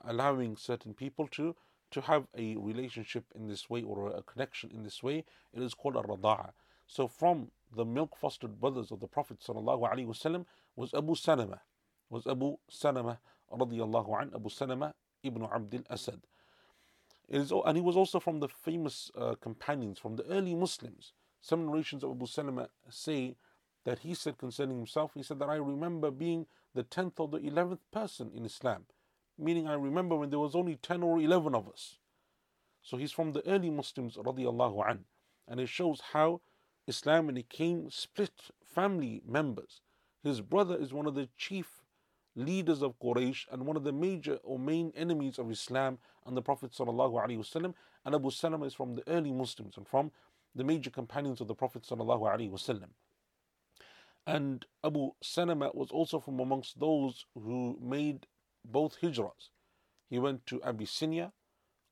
allowing certain people to have a relationship in this way or a connection in this way. It is called ar-rada'ah. So from the milk fostered brothers of the Prophet ﷺ was Abu Salama radiyallahu an, Abu Salama ibn Abd al-Asad. And he was also from the famous companions, from the early Muslims. Some narrations of Abu Salama say that he said concerning himself, he said that I remember being the 10th or the 11th person in Islam. Meaning I remember when there was only 10 or 11 of us. So he's from the early Muslims radiyallahu an. And it shows how Islam, when it came, split family members. His brother is one of the chief leaders of Quraysh and one of the major or main enemies of Islam and the Prophet ﷺ, and Abu Salama is from the early Muslims and from the major companions of the Prophet ﷺ. And Abu Salama was also from amongst those who made both hijras. He went to Abyssinia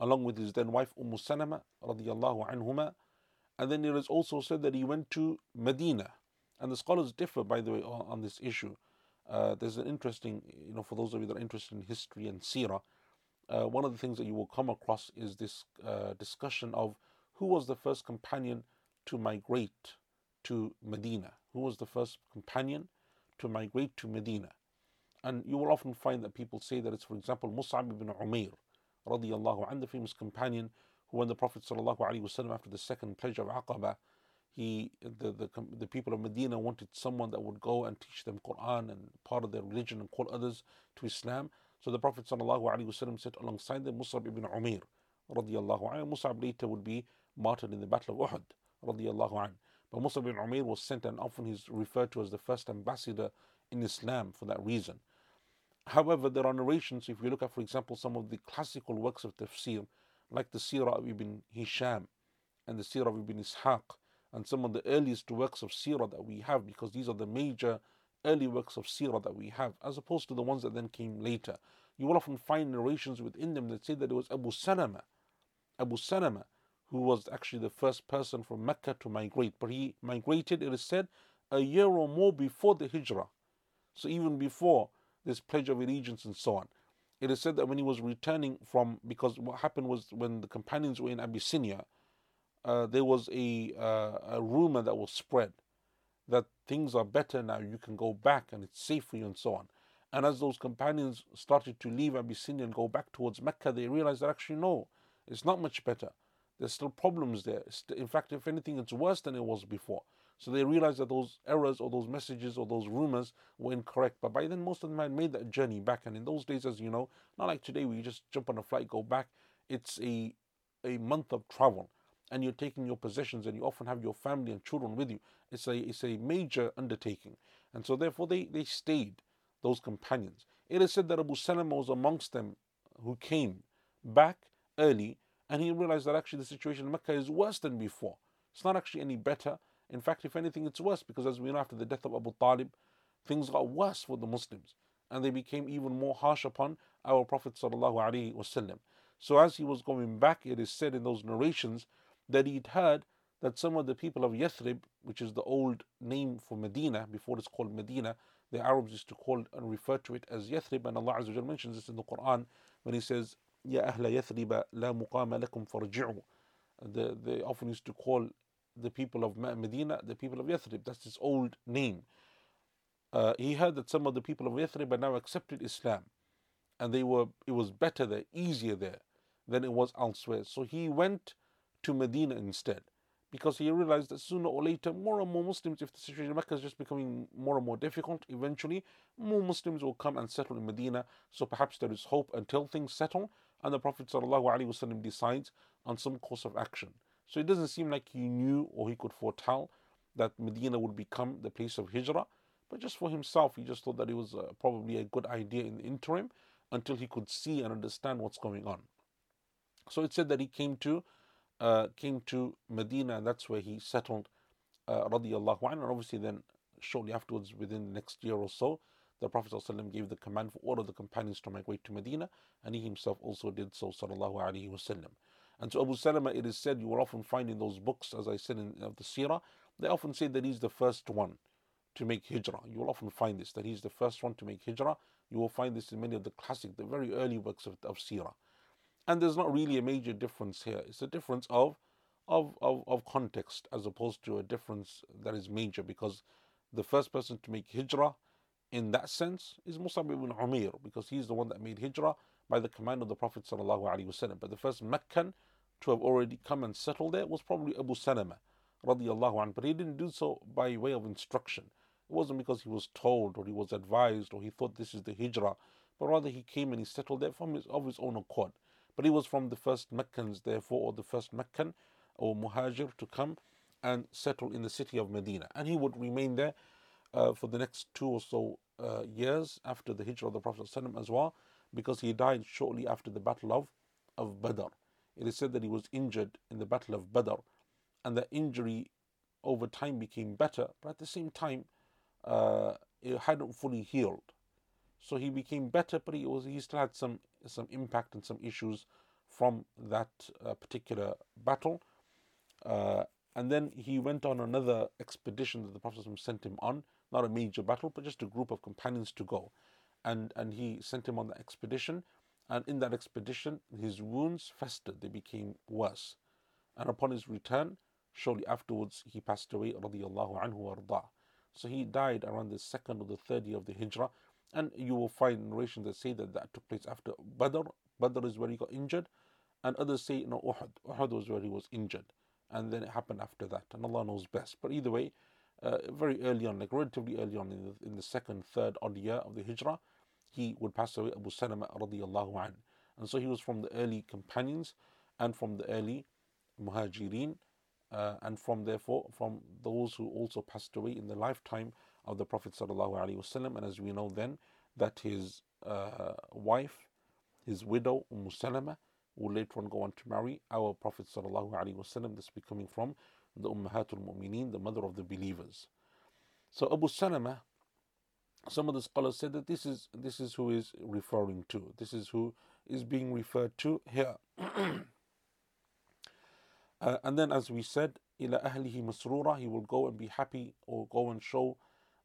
along with his then wife Salama radiyallahu anhuma, and then it is also said that he went to Medina. And the scholars differ, by the way, on this issue. There's an interesting, for those of you that are interested in history and seerah, one of the things that you will come across is this discussion of who was the first companion to migrate to Medina. And you will often find that people say that it's, for example, Mus'ab ibn Umair, radiyallahu anhu, the famous companion who, when the Prophet sallallahu alaihi wasallam, after the second pledge of Aqaba, the people of Medina wanted someone that would go and teach them Quran and part of their religion and call others to Islam. So the Prophet ﷺ sat alongside them Mus'ab ibn Umair radiyallahu anhu. Mus'ab later would be martyred in the Battle of Uhud radiyallahu anhu. But Mus'ab ibn Umair was sent, and often he's referred to as the first ambassador in Islam for that reason. However, there are narrations, if you look at, for example, some of the classical works of tafsir, like the Seerah of Ibn Hisham and the Seerah of Ibn Ishaq, and some of the earliest works of seerah that we have, because these are the major early works of seerah that we have, as opposed to the ones that then came later. You will often find narrations within them that say that it was Abu Salama, who was actually the first person from Mecca to migrate. But he migrated, it is said, a year or more before the hijrah. So even before this pledge of allegiance and so on. It is said that when he was returning from, because what happened was when the companions were in Abyssinia, there was a rumor that was spread that things are better now, you can go back and it's safe for you and so on. And as those companions started to leave Abyssinia and go back towards Mecca, they realized that actually no, it's not much better. There's still problems there. In fact, if anything, it's worse than it was before. So they realized that those errors or those messages or those rumors were incorrect. But by then, most of them had made that journey back. And in those days, as you know, not like today where you just jump on a flight, go back. It's a month of travel. And you're taking your possessions, and you often have your family and children with you. It's a major undertaking, and so therefore they stayed, those companions. It is said that Abu Salama was amongst them who came back early, and he realized that actually the situation in Mecca is worse than before. It's not actually any better. In fact, if anything, it's worse, because as we know, after the death of Abu Talib, things got worse for the Muslims, and they became even more harsh upon our Prophet ﷺ. So as he was going back, it is said in those narrations that he'd heard that some of the people of Yathrib, which is the old name for Medina, before it's called Medina, the Arabs used to call and refer to it as Yathrib, and Allah Azza wa Jal mentions this in the Quran when He says, "Ya ahla Yathrib, la muqama lakum farji'u." They often used to call the people of Medina, the people of Yathrib. That's his old name. He heard that some of the people of Yathrib had now accepted Islam, and it was better there, easier there than it was elsewhere. So he went to Medina instead, because he realized that sooner or later, more and more Muslims, if the situation in Mecca is just becoming more and more difficult, eventually more Muslims will come and settle in Medina. So perhaps there is hope until things settle and the Prophet ﷺ decides on some course of action. So it doesn't seem like he knew or he could foretell that Medina would become the place of Hijrah, but just for himself, he just thought that it was probably a good idea in the interim until he could see and understand what's going on. So it said that he came to Medina, and that's where he settled, radiyallahu anhu. And obviously then shortly afterwards, within the next year or so, the Prophet ﷺ gave the command for all of the companions to migrate to Medina, and he himself also did so, sallallahu alayhi wasallam. And so Abu Salama, it is said, you will often find in those books, as I said, of the seerah, they often say that he's the first one to make hijrah. You will often find this, that he's the first one to make hijrah. You will find this in many of the classic, the very early works of seerah. And there's not really a major difference here. It's a difference of context as opposed to a difference that is major, because the first person to make hijrah in that sense is Mus'ab ibn Umair, because he's the one that made hijrah by the command of the Prophet ﷺ. But the first Meccan to have already come and settled there was probably Abu Salama, but he didn't do so by way of instruction. It wasn't because he was told or he was advised or he thought this is the hijrah, but rather he came and he settled there of his own accord. But he was from the first Meccans, therefore, or the first Meccan or Muhajir to come and settle in the city of Medina. And he would remain there for the next 2 or so years after the Hijrah of the Prophet ﷺ as well, because he died shortly after the Battle of Badr. It is said that he was injured in the Battle of Badr, and that injury over time became better, but at the same time, it hadn't fully healed. So he became better, but he still had some impact and some issues from that particular battle. And then he went on another expedition that the Prophet sent him on, not a major battle, but just a group of companions to go. And he sent him on the expedition, and in that expedition, his wounds festered, they became worse. And upon his return, shortly afterwards, he passed away, radiyallahu anhu wa arda. So he died around the 2nd or the 3rd year of the Hijrah. And you will find narrations that say that that took place after Badr. Badr is where he got injured. And others say, no, Uhud. Uhud was where he was injured. And then it happened after that. And Allah knows best. But either way, very early on, like relatively early on in the 2nd, 3rd odd year of the Hijrah, he would pass away, Abu Salama radiyallahu anhu. And so he was from the early companions and from the early Muhajirin. And from those who also passed away in the lifetime of the Prophet ﷺ. And as we know then, that his wife, his widow, Umm Salama, will later on go on to marry our Prophet ﷺ. This be coming from the Ummahatul Mu'mineen, the mother of the believers. So Abu Salama, some of the scholars said that this is who is referring to. This is who is being referred to here. And then, as we said, ila ahlihi masroora, he will go and be happy, or go and show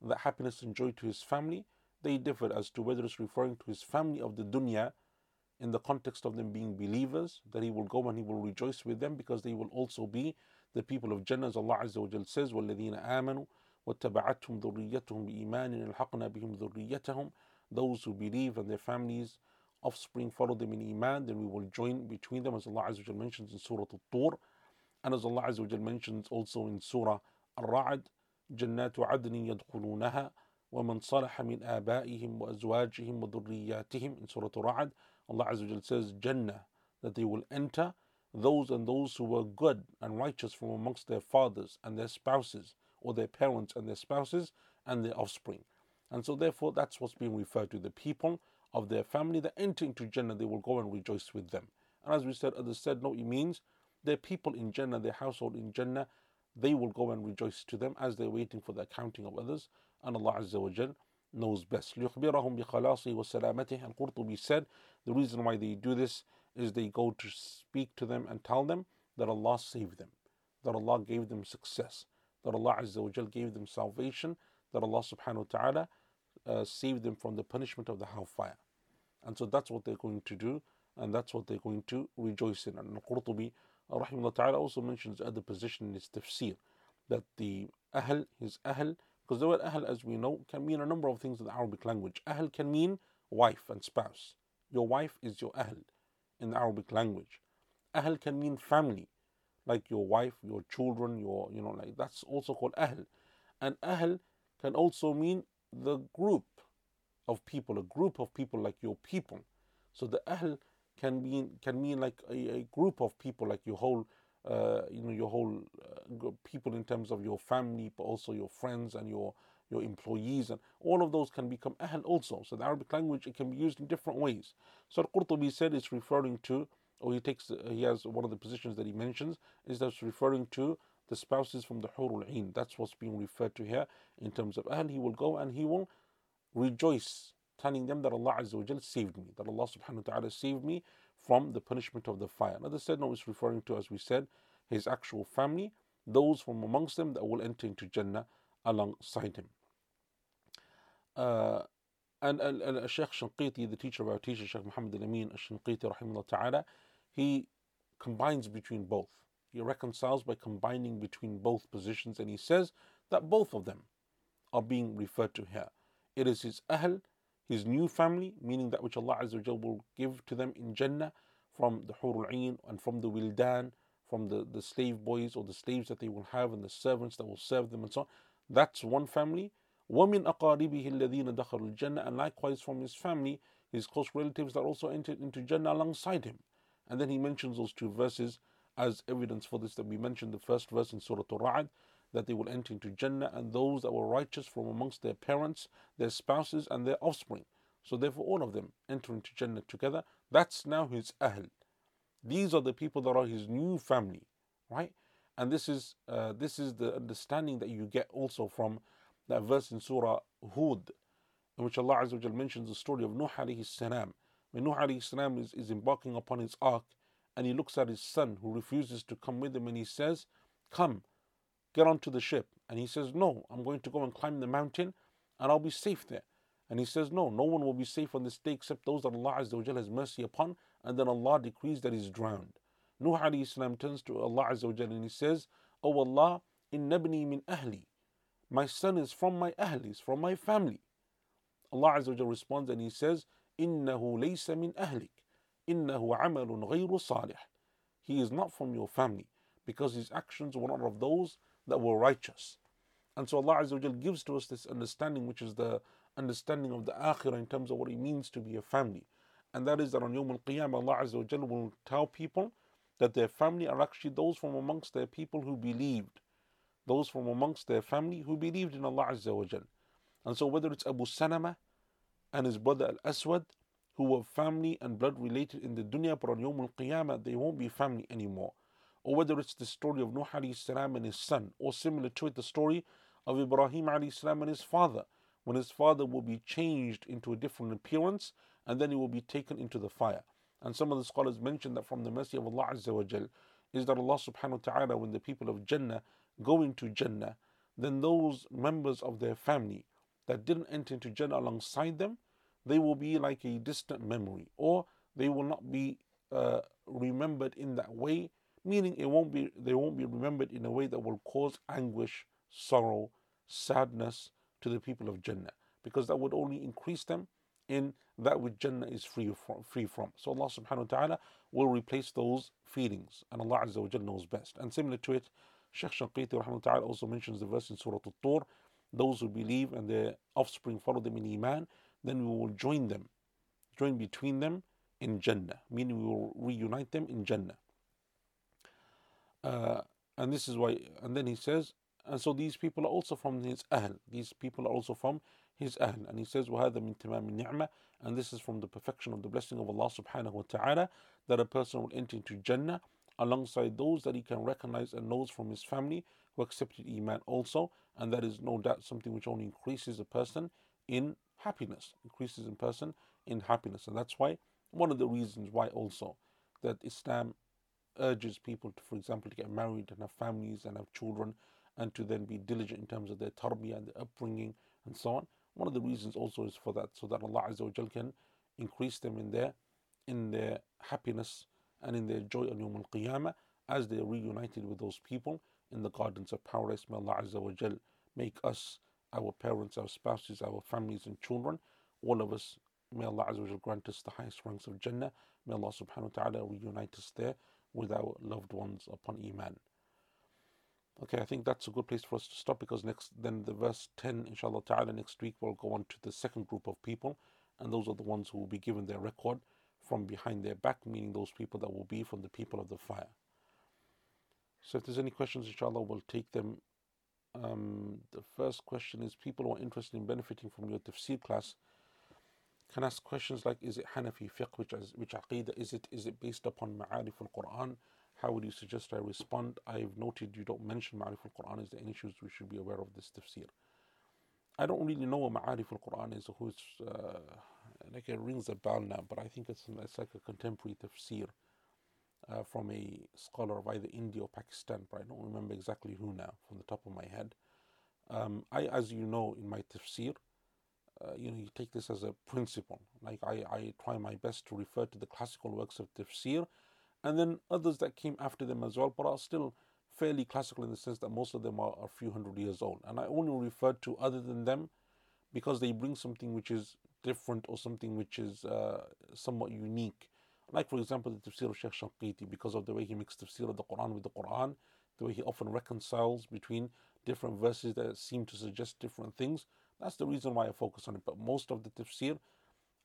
that happiness and joy to his family. They differed as to whether it's referring to his family of the dunya in the context of them being believers, that he will go and he will rejoice with them because they will also be the people of Jannah, as Allah Azza wa Jal says, وَالَّذِينَ آمَنُوا وَاتَّبَعَتْهُمْ ذُرِّيَّتُهُمْ بِإِيمَانٍ أَلْحَقْنَا بِهِمْ ذُرِّيَّتَهُمْ. Those who believe and their families, offspring, follow them in iman, then we will join between them, as Allah Azza wa Jal mentions in Surah Al-Tur, and as Allah Azza wa Jal mentions also in Surah Al-Ra'd, جنات عدن يدخلونها ومن صلح من آبائهم وأزواجهم وذرياتهم. In Surah Al-Ra'd, Allah Azza wa Jal says Jannah, that they will enter those and those who were good and righteous from amongst their fathers and their spouses, or their parents and their spouses and their offspring. And so therefore that's what's being referred to, the people of their family that enter into Jannah, they will go and rejoice with them. And as we said, others said no, it means their people in Jannah, their household in Jannah, they will go and rejoice to them as they're waiting for the accounting of others, and Allah Azza wa Jal knows best. لِيُخْبِرَهُمْ بِخَلَاصِهِ وَسَلَامَتِهِ. And Qurtubi said, the reason why they do this is they go to speak to them and tell them that Allah saved them, that Allah gave them success, that Allah Azza wa Jal gave them salvation, that Allah subhanahu wa ta'ala saved them from the punishment of the hellfire. And so that's what they're going to do, and that's what they're going to rejoice in. And Qurtubi rahimahullah ta'ala, also mentions other position in his tafsir, that the ahl, his ahl, because the word ahl, as we know, can mean a number of things in the Arabic language. Ahl can mean wife and spouse. Your wife is your ahl in the Arabic language. Ahl can mean family, like your wife, your children, your, you know, like that's also called ahl. And ahl can also mean the group of people, a group of people, like your people. So the ahl can mean like a group of people, like your whole, people in terms of your family, but also your friends and your employees, and all of those can become ahl also. So the Arabic language, it can be used in different ways. So Qurtubi said it's referring to, or he has one of the positions that he mentions is that it's referring to the spouses from the Hurul Ain. That's what's being referred to here in terms of ahl. He will go and he will rejoice, telling them that Allah Azza wa Jal saved me, that Allah Subhanahu wa Ta'ala saved me from the punishment of the fire. Another said, no, it's referring to, as we said, his actual family, those from amongst them that will enter into Jannah alongside him. And Shaykh Shanqiti, the teacher of our teacher, Shaykh Muhammad al-Amin al-Shanqiti, rahimahullah ta'ala, he combines between both. He reconciles by combining between both positions, and he says that both of them are being referred to here. It is his ahl, his new family, meaning that which Allah Azza wa Jal will give to them in Jannah from the Hurul Ain and from the Wildan, from the slave boys or the slaves that they will have and the servants that will serve them and so on. That's one family. وَمِنْ أَقَارِبِهِ الَّذِينَ دَخَلُوا الْجَنَّةَ, and likewise from his family, his close relatives that also entered into Jannah alongside him. And then he mentions those two verses as evidence for this, that we mentioned the first verse in Surah Al-Ra'd, that they will enter into Jannah, and those that were righteous from amongst their parents, their spouses and their offspring. So therefore all of them enter into Jannah together. That's now his ahl. These are the people that are his new family, right? And this is the understanding that you get also from that verse in Surah Hud, in which Allah Azza wa Jal mentions the story of Nuh alayhi salam. When Nuh alayhi salam is embarking upon his ark, and he looks at his son who refuses to come with him, and he says, come, get onto the ship. And he says, no, I'm going to go and climb the mountain and I'll be safe there. And he says, no, no one will be safe on this day except those that Allah Azza wa Jal has mercy upon. And then Allah decrees that he's drowned. Nuh alayhi salam turns to Allah Azza wa Jal and he says, oh Allah, inna ibni min ahli. My son is from my ahlis, from my family. Allah Azza wa Jal responds and he says, innahu laysa min ahlik, innahu amalun ghayru salih. He is not from your family, because his actions were not of those that were righteous. And so Allah Azza wa Jal gives to us this understanding, which is the understanding of the akhirah in terms of what it means to be a family. And that is that on Yawm al-Qiyamah, Allah Azza wa Jal will tell people that their family are actually those from amongst their people who believed, those from amongst their family who believed in Allah Azza wa Jal. And so whether it's Abu Salama and his brother Al-Aswad, who were family and blood related in the dunya, but on Yawm al-Qiyamah they won't be family anymore. Or whether it's the story of Nuh alayhi salam and his son, or similar to it, the story of Ibrahim alayhi salam and his father, when his father will be changed into a different appearance, and then he will be taken into the fire. And some of the scholars mention that from the mercy of Allah Azza wa Jal is that Allah Subhanahu wa Ta'ala, when the people of Jannah go into Jannah, then those members of their family that didn't enter into Jannah alongside them, they will be like a distant memory, or they will not be remembered in that way. Meaning they won't be remembered in a way that will cause anguish, sorrow, sadness to the people of Jannah, because that would only increase them in that which Jannah is free from. So Allah Subhanahu wa Ta'ala will replace those feelings, and Allah Azza wa Jalla knows best. And similar to it, Shaykh Shanqiti rahimahullah ta'ala also mentions the verse in Surah At-Tur, those who believe and their offspring follow them in Iman, then we will join between them in Jannah, meaning we will reunite them in Jannah. And this is why, and then he says, and so these people are also from his ahl. These people are also from his ahl. And he says, وَهَذَا مِن تَمَامِ النِّعْمَةِ, and this is from the perfection of the blessing of Allah Subhanahu wa Ta'ala, that a person will enter into Jannah alongside those that he can recognize and knows from his family who accepted Iman also. And that is no doubt something which only increases a person in happiness, And that's why, one of the reasons why also, that Islam urges people to, for example, to get married and have families and have children, and to then be diligent in terms of their tarbiyah and their upbringing and so on. One of the reasons also is for that, so that Allah Azza wa Jal can increase them in their happiness and in their joy on Yawm al-Qiyamah, as they are reunited with those people in the gardens of paradise. May Allah Azza wa Jal make us, our parents, our spouses, our families and children, all of us, may Allah Azza wa Jal grant us the highest ranks of Jannah. May Allah subhanahu wa ta'ala reunite us there with our loved ones upon Iman. Okay, I think that's a good place for us to stop, because then the verse 10, inshallah ta'ala, next week we'll go on to the second group of people, and those are the ones who will be given their record from behind their back, meaning those people that will be from the people of the fire. So if there's any questions, inshallah, we'll take them. The first question is, people who are interested in benefiting from your tafsir class can ask questions like, is it Hanafi fiqh, which aqeedah is it? Is it based upon ma'arif al-Qur'an? How would you suggest I respond? I've noted you don't mention ma'arif al-Qur'an. Is there any issues we should be aware of this tafsir? I don't really know what ma'arif al-Qur'an is, who it's, like it rings a bell now, but I think it's like a contemporary tafsir from a scholar of either India or Pakistan, but I don't remember exactly who now from the top of my head. I, as you know, in my tafsir, you take this as a principle. Like I try my best to refer to the classical works of tafsir, and then others that came after them as well, but are still fairly classical in the sense that most of them are a few hundred years old. And I only refer to other than them because they bring something which is different or something which is somewhat unique. Like, for example, the tafsir of Shaykh Shanqiti, because of the way he mixed tafsir of the Quran with the Quran, the way he often reconciles between different verses that seem to suggest different things. That's the reason why I focus on it. But most of the tafsir,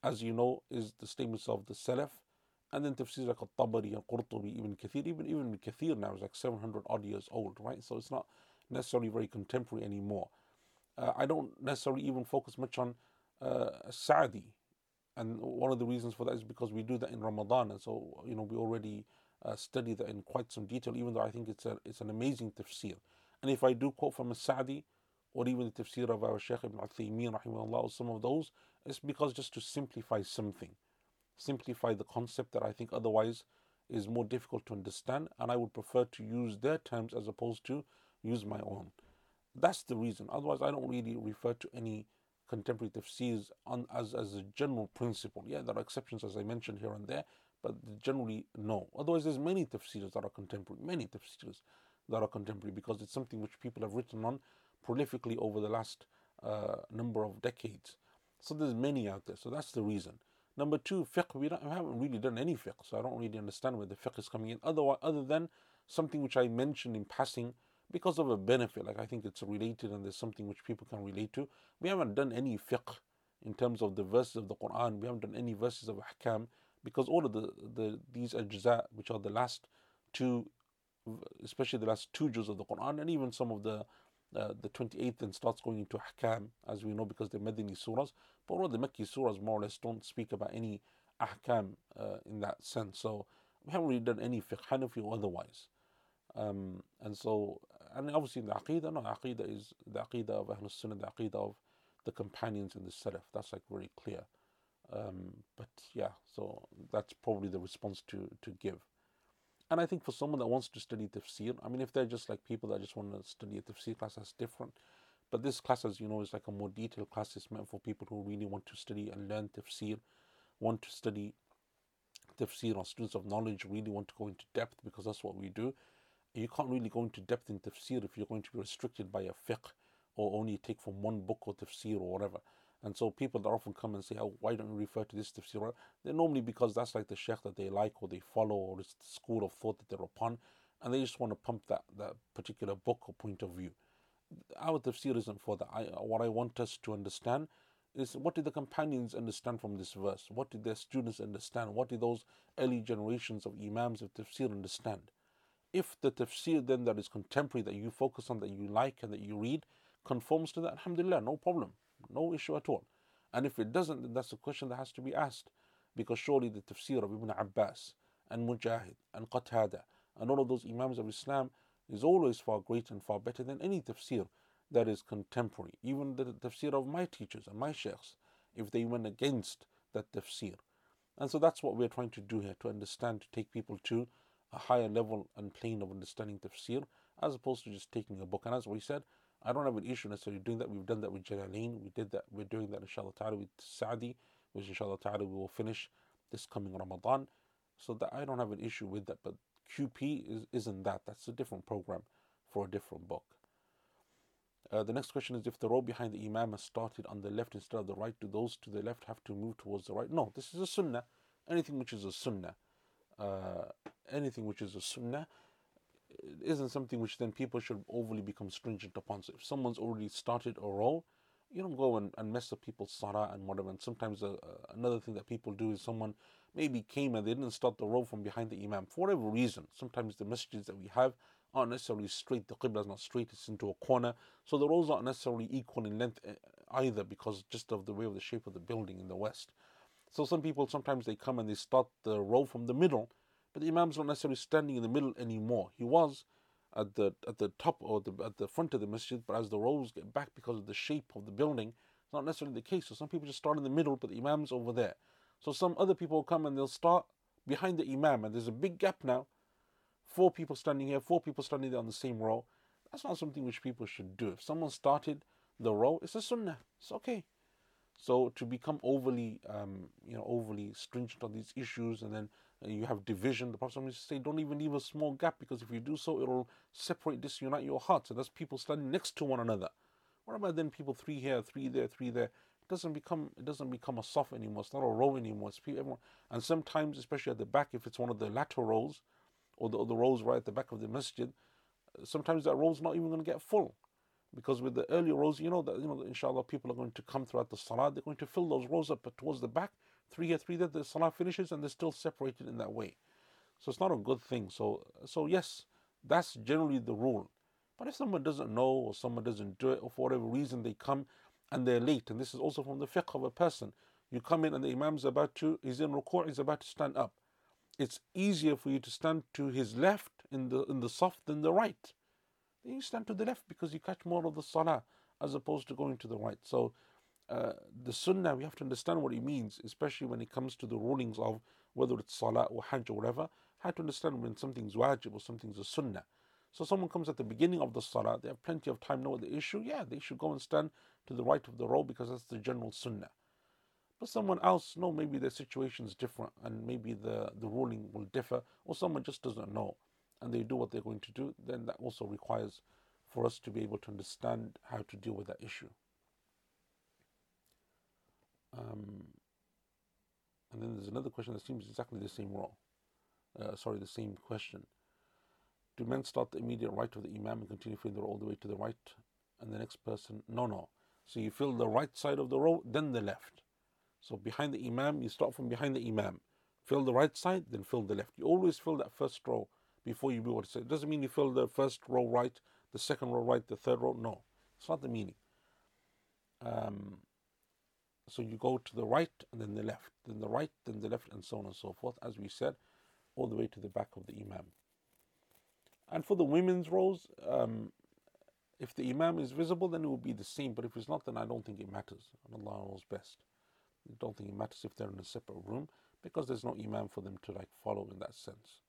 as you know, is the statements of the Salaf, and then tafsir like At-Tabari and Qurtubi, Ibn Kathir. Even Kathir now is like 700 odd years old, right? So it's not necessarily very contemporary anymore. I don't necessarily even focus much on Saadi, and one of the reasons for that is because we do that in Ramadan, and so we already study that in quite some detail, even though I think it's an amazing tafsir. And if I do quote from a Saadi, or even the tafsir of our Shaykh Ibn Uthaymin, rahimahullah, or some of those, it's because just to simplify something, simplify the concept that I think otherwise is more difficult to understand, and I would prefer to use their terms as opposed to use my own. That's the reason. Otherwise, I don't really refer to any contemporary tafsirs as a general principle. Yeah, there are exceptions, as I mentioned, here and there, but generally, no. Otherwise, there's many tafsirs that are contemporary, because it's something which people have written on prolifically over the last number of decades. So there's many out there. So that's the reason. Number two, fiqh. I haven't really done any fiqh, so I don't really understand where the fiqh is coming in, other than something which I mentioned in passing because of a benefit. Like, I think it's related and there's something which people can relate to. We haven't done any fiqh in terms of the verses of the Quran. We haven't done any verses of ahkam, because all of these ajza, which are the last two, especially the last two juz of the Quran, and even some of the 28th and starts going into ahkam, as we know, because they're Madini surahs, but all of the Makki surahs more or less don't speak about any ahkam in that sense. So we haven't really done any fiqh, Hanafi or otherwise. And obviously in the Aqeedah, Aqeedah is the Aqeedah of Ahlul Sunnah, the Aqeedah of the companions in the Salaf. That's like very clear. But yeah, so that's probably the response to give. And I think for someone that wants to study tafsir, I mean, if they're just like people that just want to study a tafsir class, that's different. But this class, as you know, is like a more detailed class. It's meant for people who really want to study and learn tafsir, want to study tafsir, or students of knowledge really want to go into depth, because that's what we do. You can't really go into depth in tafsir if you're going to be restricted by a fiqh or only take from one book or tafsir or whatever. And so people that often come and say, oh, why don't you refer to this tafsir? They're normally because that's like the sheikh that they like or they follow, or it's the school of thought that they're upon, and they just want to pump that particular book or point of view. Our tafsir isn't for that. What I want us to understand is, what did the companions understand from this verse? What did their students understand? What did those early generations of imams of tafsir understand? If the tafsir then that is contemporary, that you focus on, that you like and that you read, conforms to that, alhamdulillah, no problem, no issue at all. And if it doesn't, then that's a question that has to be asked, because surely the tafsir of Ibn Abbas and Mujahid and Qatada and all of those imams of Islam is always far greater and far better than any tafsir that is contemporary. Even the tafsir of my teachers and my sheikhs, if they went against that tafsir. And so that's what we're trying to do here, to understand, to take people to a higher level and plane of understanding tafsir, as opposed to just taking a book. And as we said, I don't have an issue necessarily doing that. We've done that with Jalaleen. We did that. We're doing that, inshallah ta'ala, with Saadi, which inshallah ta'ala we will finish this coming Ramadan. So that I don't have an issue with that. But QP isn't that. That's a different program for a different book. The next question is, if the row behind the imam has started on the left instead of the right, do those to the left have to move towards the right? No, this is a sunnah. Anything which is a sunnah, isn't something which then people should overly become stringent upon. So if someone's already started a row, you don't go and mess up people's salah and whatever. And sometimes another thing that people do is someone maybe came and they didn't start the row from behind the imam for whatever reason. Sometimes the masjids that we have aren't necessarily straight. The qibla is not straight, it's into a corner. So the rows aren't necessarily equal in length either, because just of the way of the shape of the building in the west. So some people, sometimes they come and they start the row from the middle, but the imam's not necessarily standing in the middle anymore. He was at the top or at the front of the masjid, but as the rows get back because of the shape of the building, it's not necessarily the case. So some people just start in the middle, but the imam's over there. So some other people come and they'll start behind the imam, and there's a big gap now. 4 people standing here, 4 people standing there on the same row. That's not something which people should do. If someone started the row, it's a sunnah. It's okay. So to become overly stringent on these issues, and then you have division. The Prophet used to say, don't even leave a small gap, because if you do so, it'll separate, disunite your hearts. And that's people standing next to one another. What about then people 3 here, 3 there, 3 there? It doesn't become a saf anymore. It's not a row anymore. It's people, everyone. And sometimes, especially at the back, if it's one of the latter rows, or the rows right at the back of the masjid, sometimes that row's not even going to get full. Because with the earlier rows, inshallah, people are going to come throughout the salah. They're going to fill those rows up, but towards the back, 3 here, 3 there, the salah finishes and they're still separated in that way. So it's not a good thing. So yes, that's generally the rule. But if someone doesn't know, or someone doesn't do it, or for whatever reason they come and they're late, and this is also from the fiqh of a person, you come in and the imam's he's in ruku', he's about to stand up. It's easier for you to stand to his left in the saf than the right. Then you stand to the left because you catch more of the salah as opposed to going to the right. So the sunnah, we have to understand what it means, especially when it comes to the rulings of whether it's salah or hajj or whatever. How to understand when something's wajib or something's a sunnah. So someone comes at the beginning of the salah, they have plenty of time, know what the issue, yeah, they should go and stand to the right of the row because that's the general sunnah. But someone else, no, maybe their situation is different and maybe the ruling will differ, or someone just doesn't know and they do what they're going to do, then that also requires for us to be able to understand how to deal with that issue. And then there's another question that seems exactly the same role. The same question. Do men start the immediate right of the imam and continue filling the row all the way to the right and the next person? No. So you fill the right side of the row, then the left. So behind the imam, you start from behind the imam. Fill the right side, then fill the left. You always fill that first row before you do what it says. It doesn't mean you fill the first row right, the second row right, the third row. No, it's not the meaning. So you go to the right and then the left, then the right, then the left, and so on and so forth, as we said, all the way to the back of the imam. And for the women's rows, if the imam is visible, then it will be the same. But if it's not, then I don't think it matters. And Allah knows best. I don't think it matters if they're in a separate room, because there's no imam for them to follow in that sense,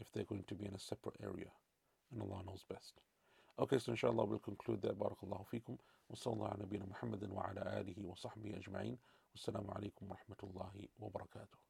if they're going to be in a separate area, and Allah knows best. Okay, so inshallah we'll conclude there. Barakallahu feekum. Wa sallallahu ala nabina Muhammadin wa ala alihi wa sahbihi ajma'in. Wassalamu alaikum wa rahmatullahi wa barakatuh.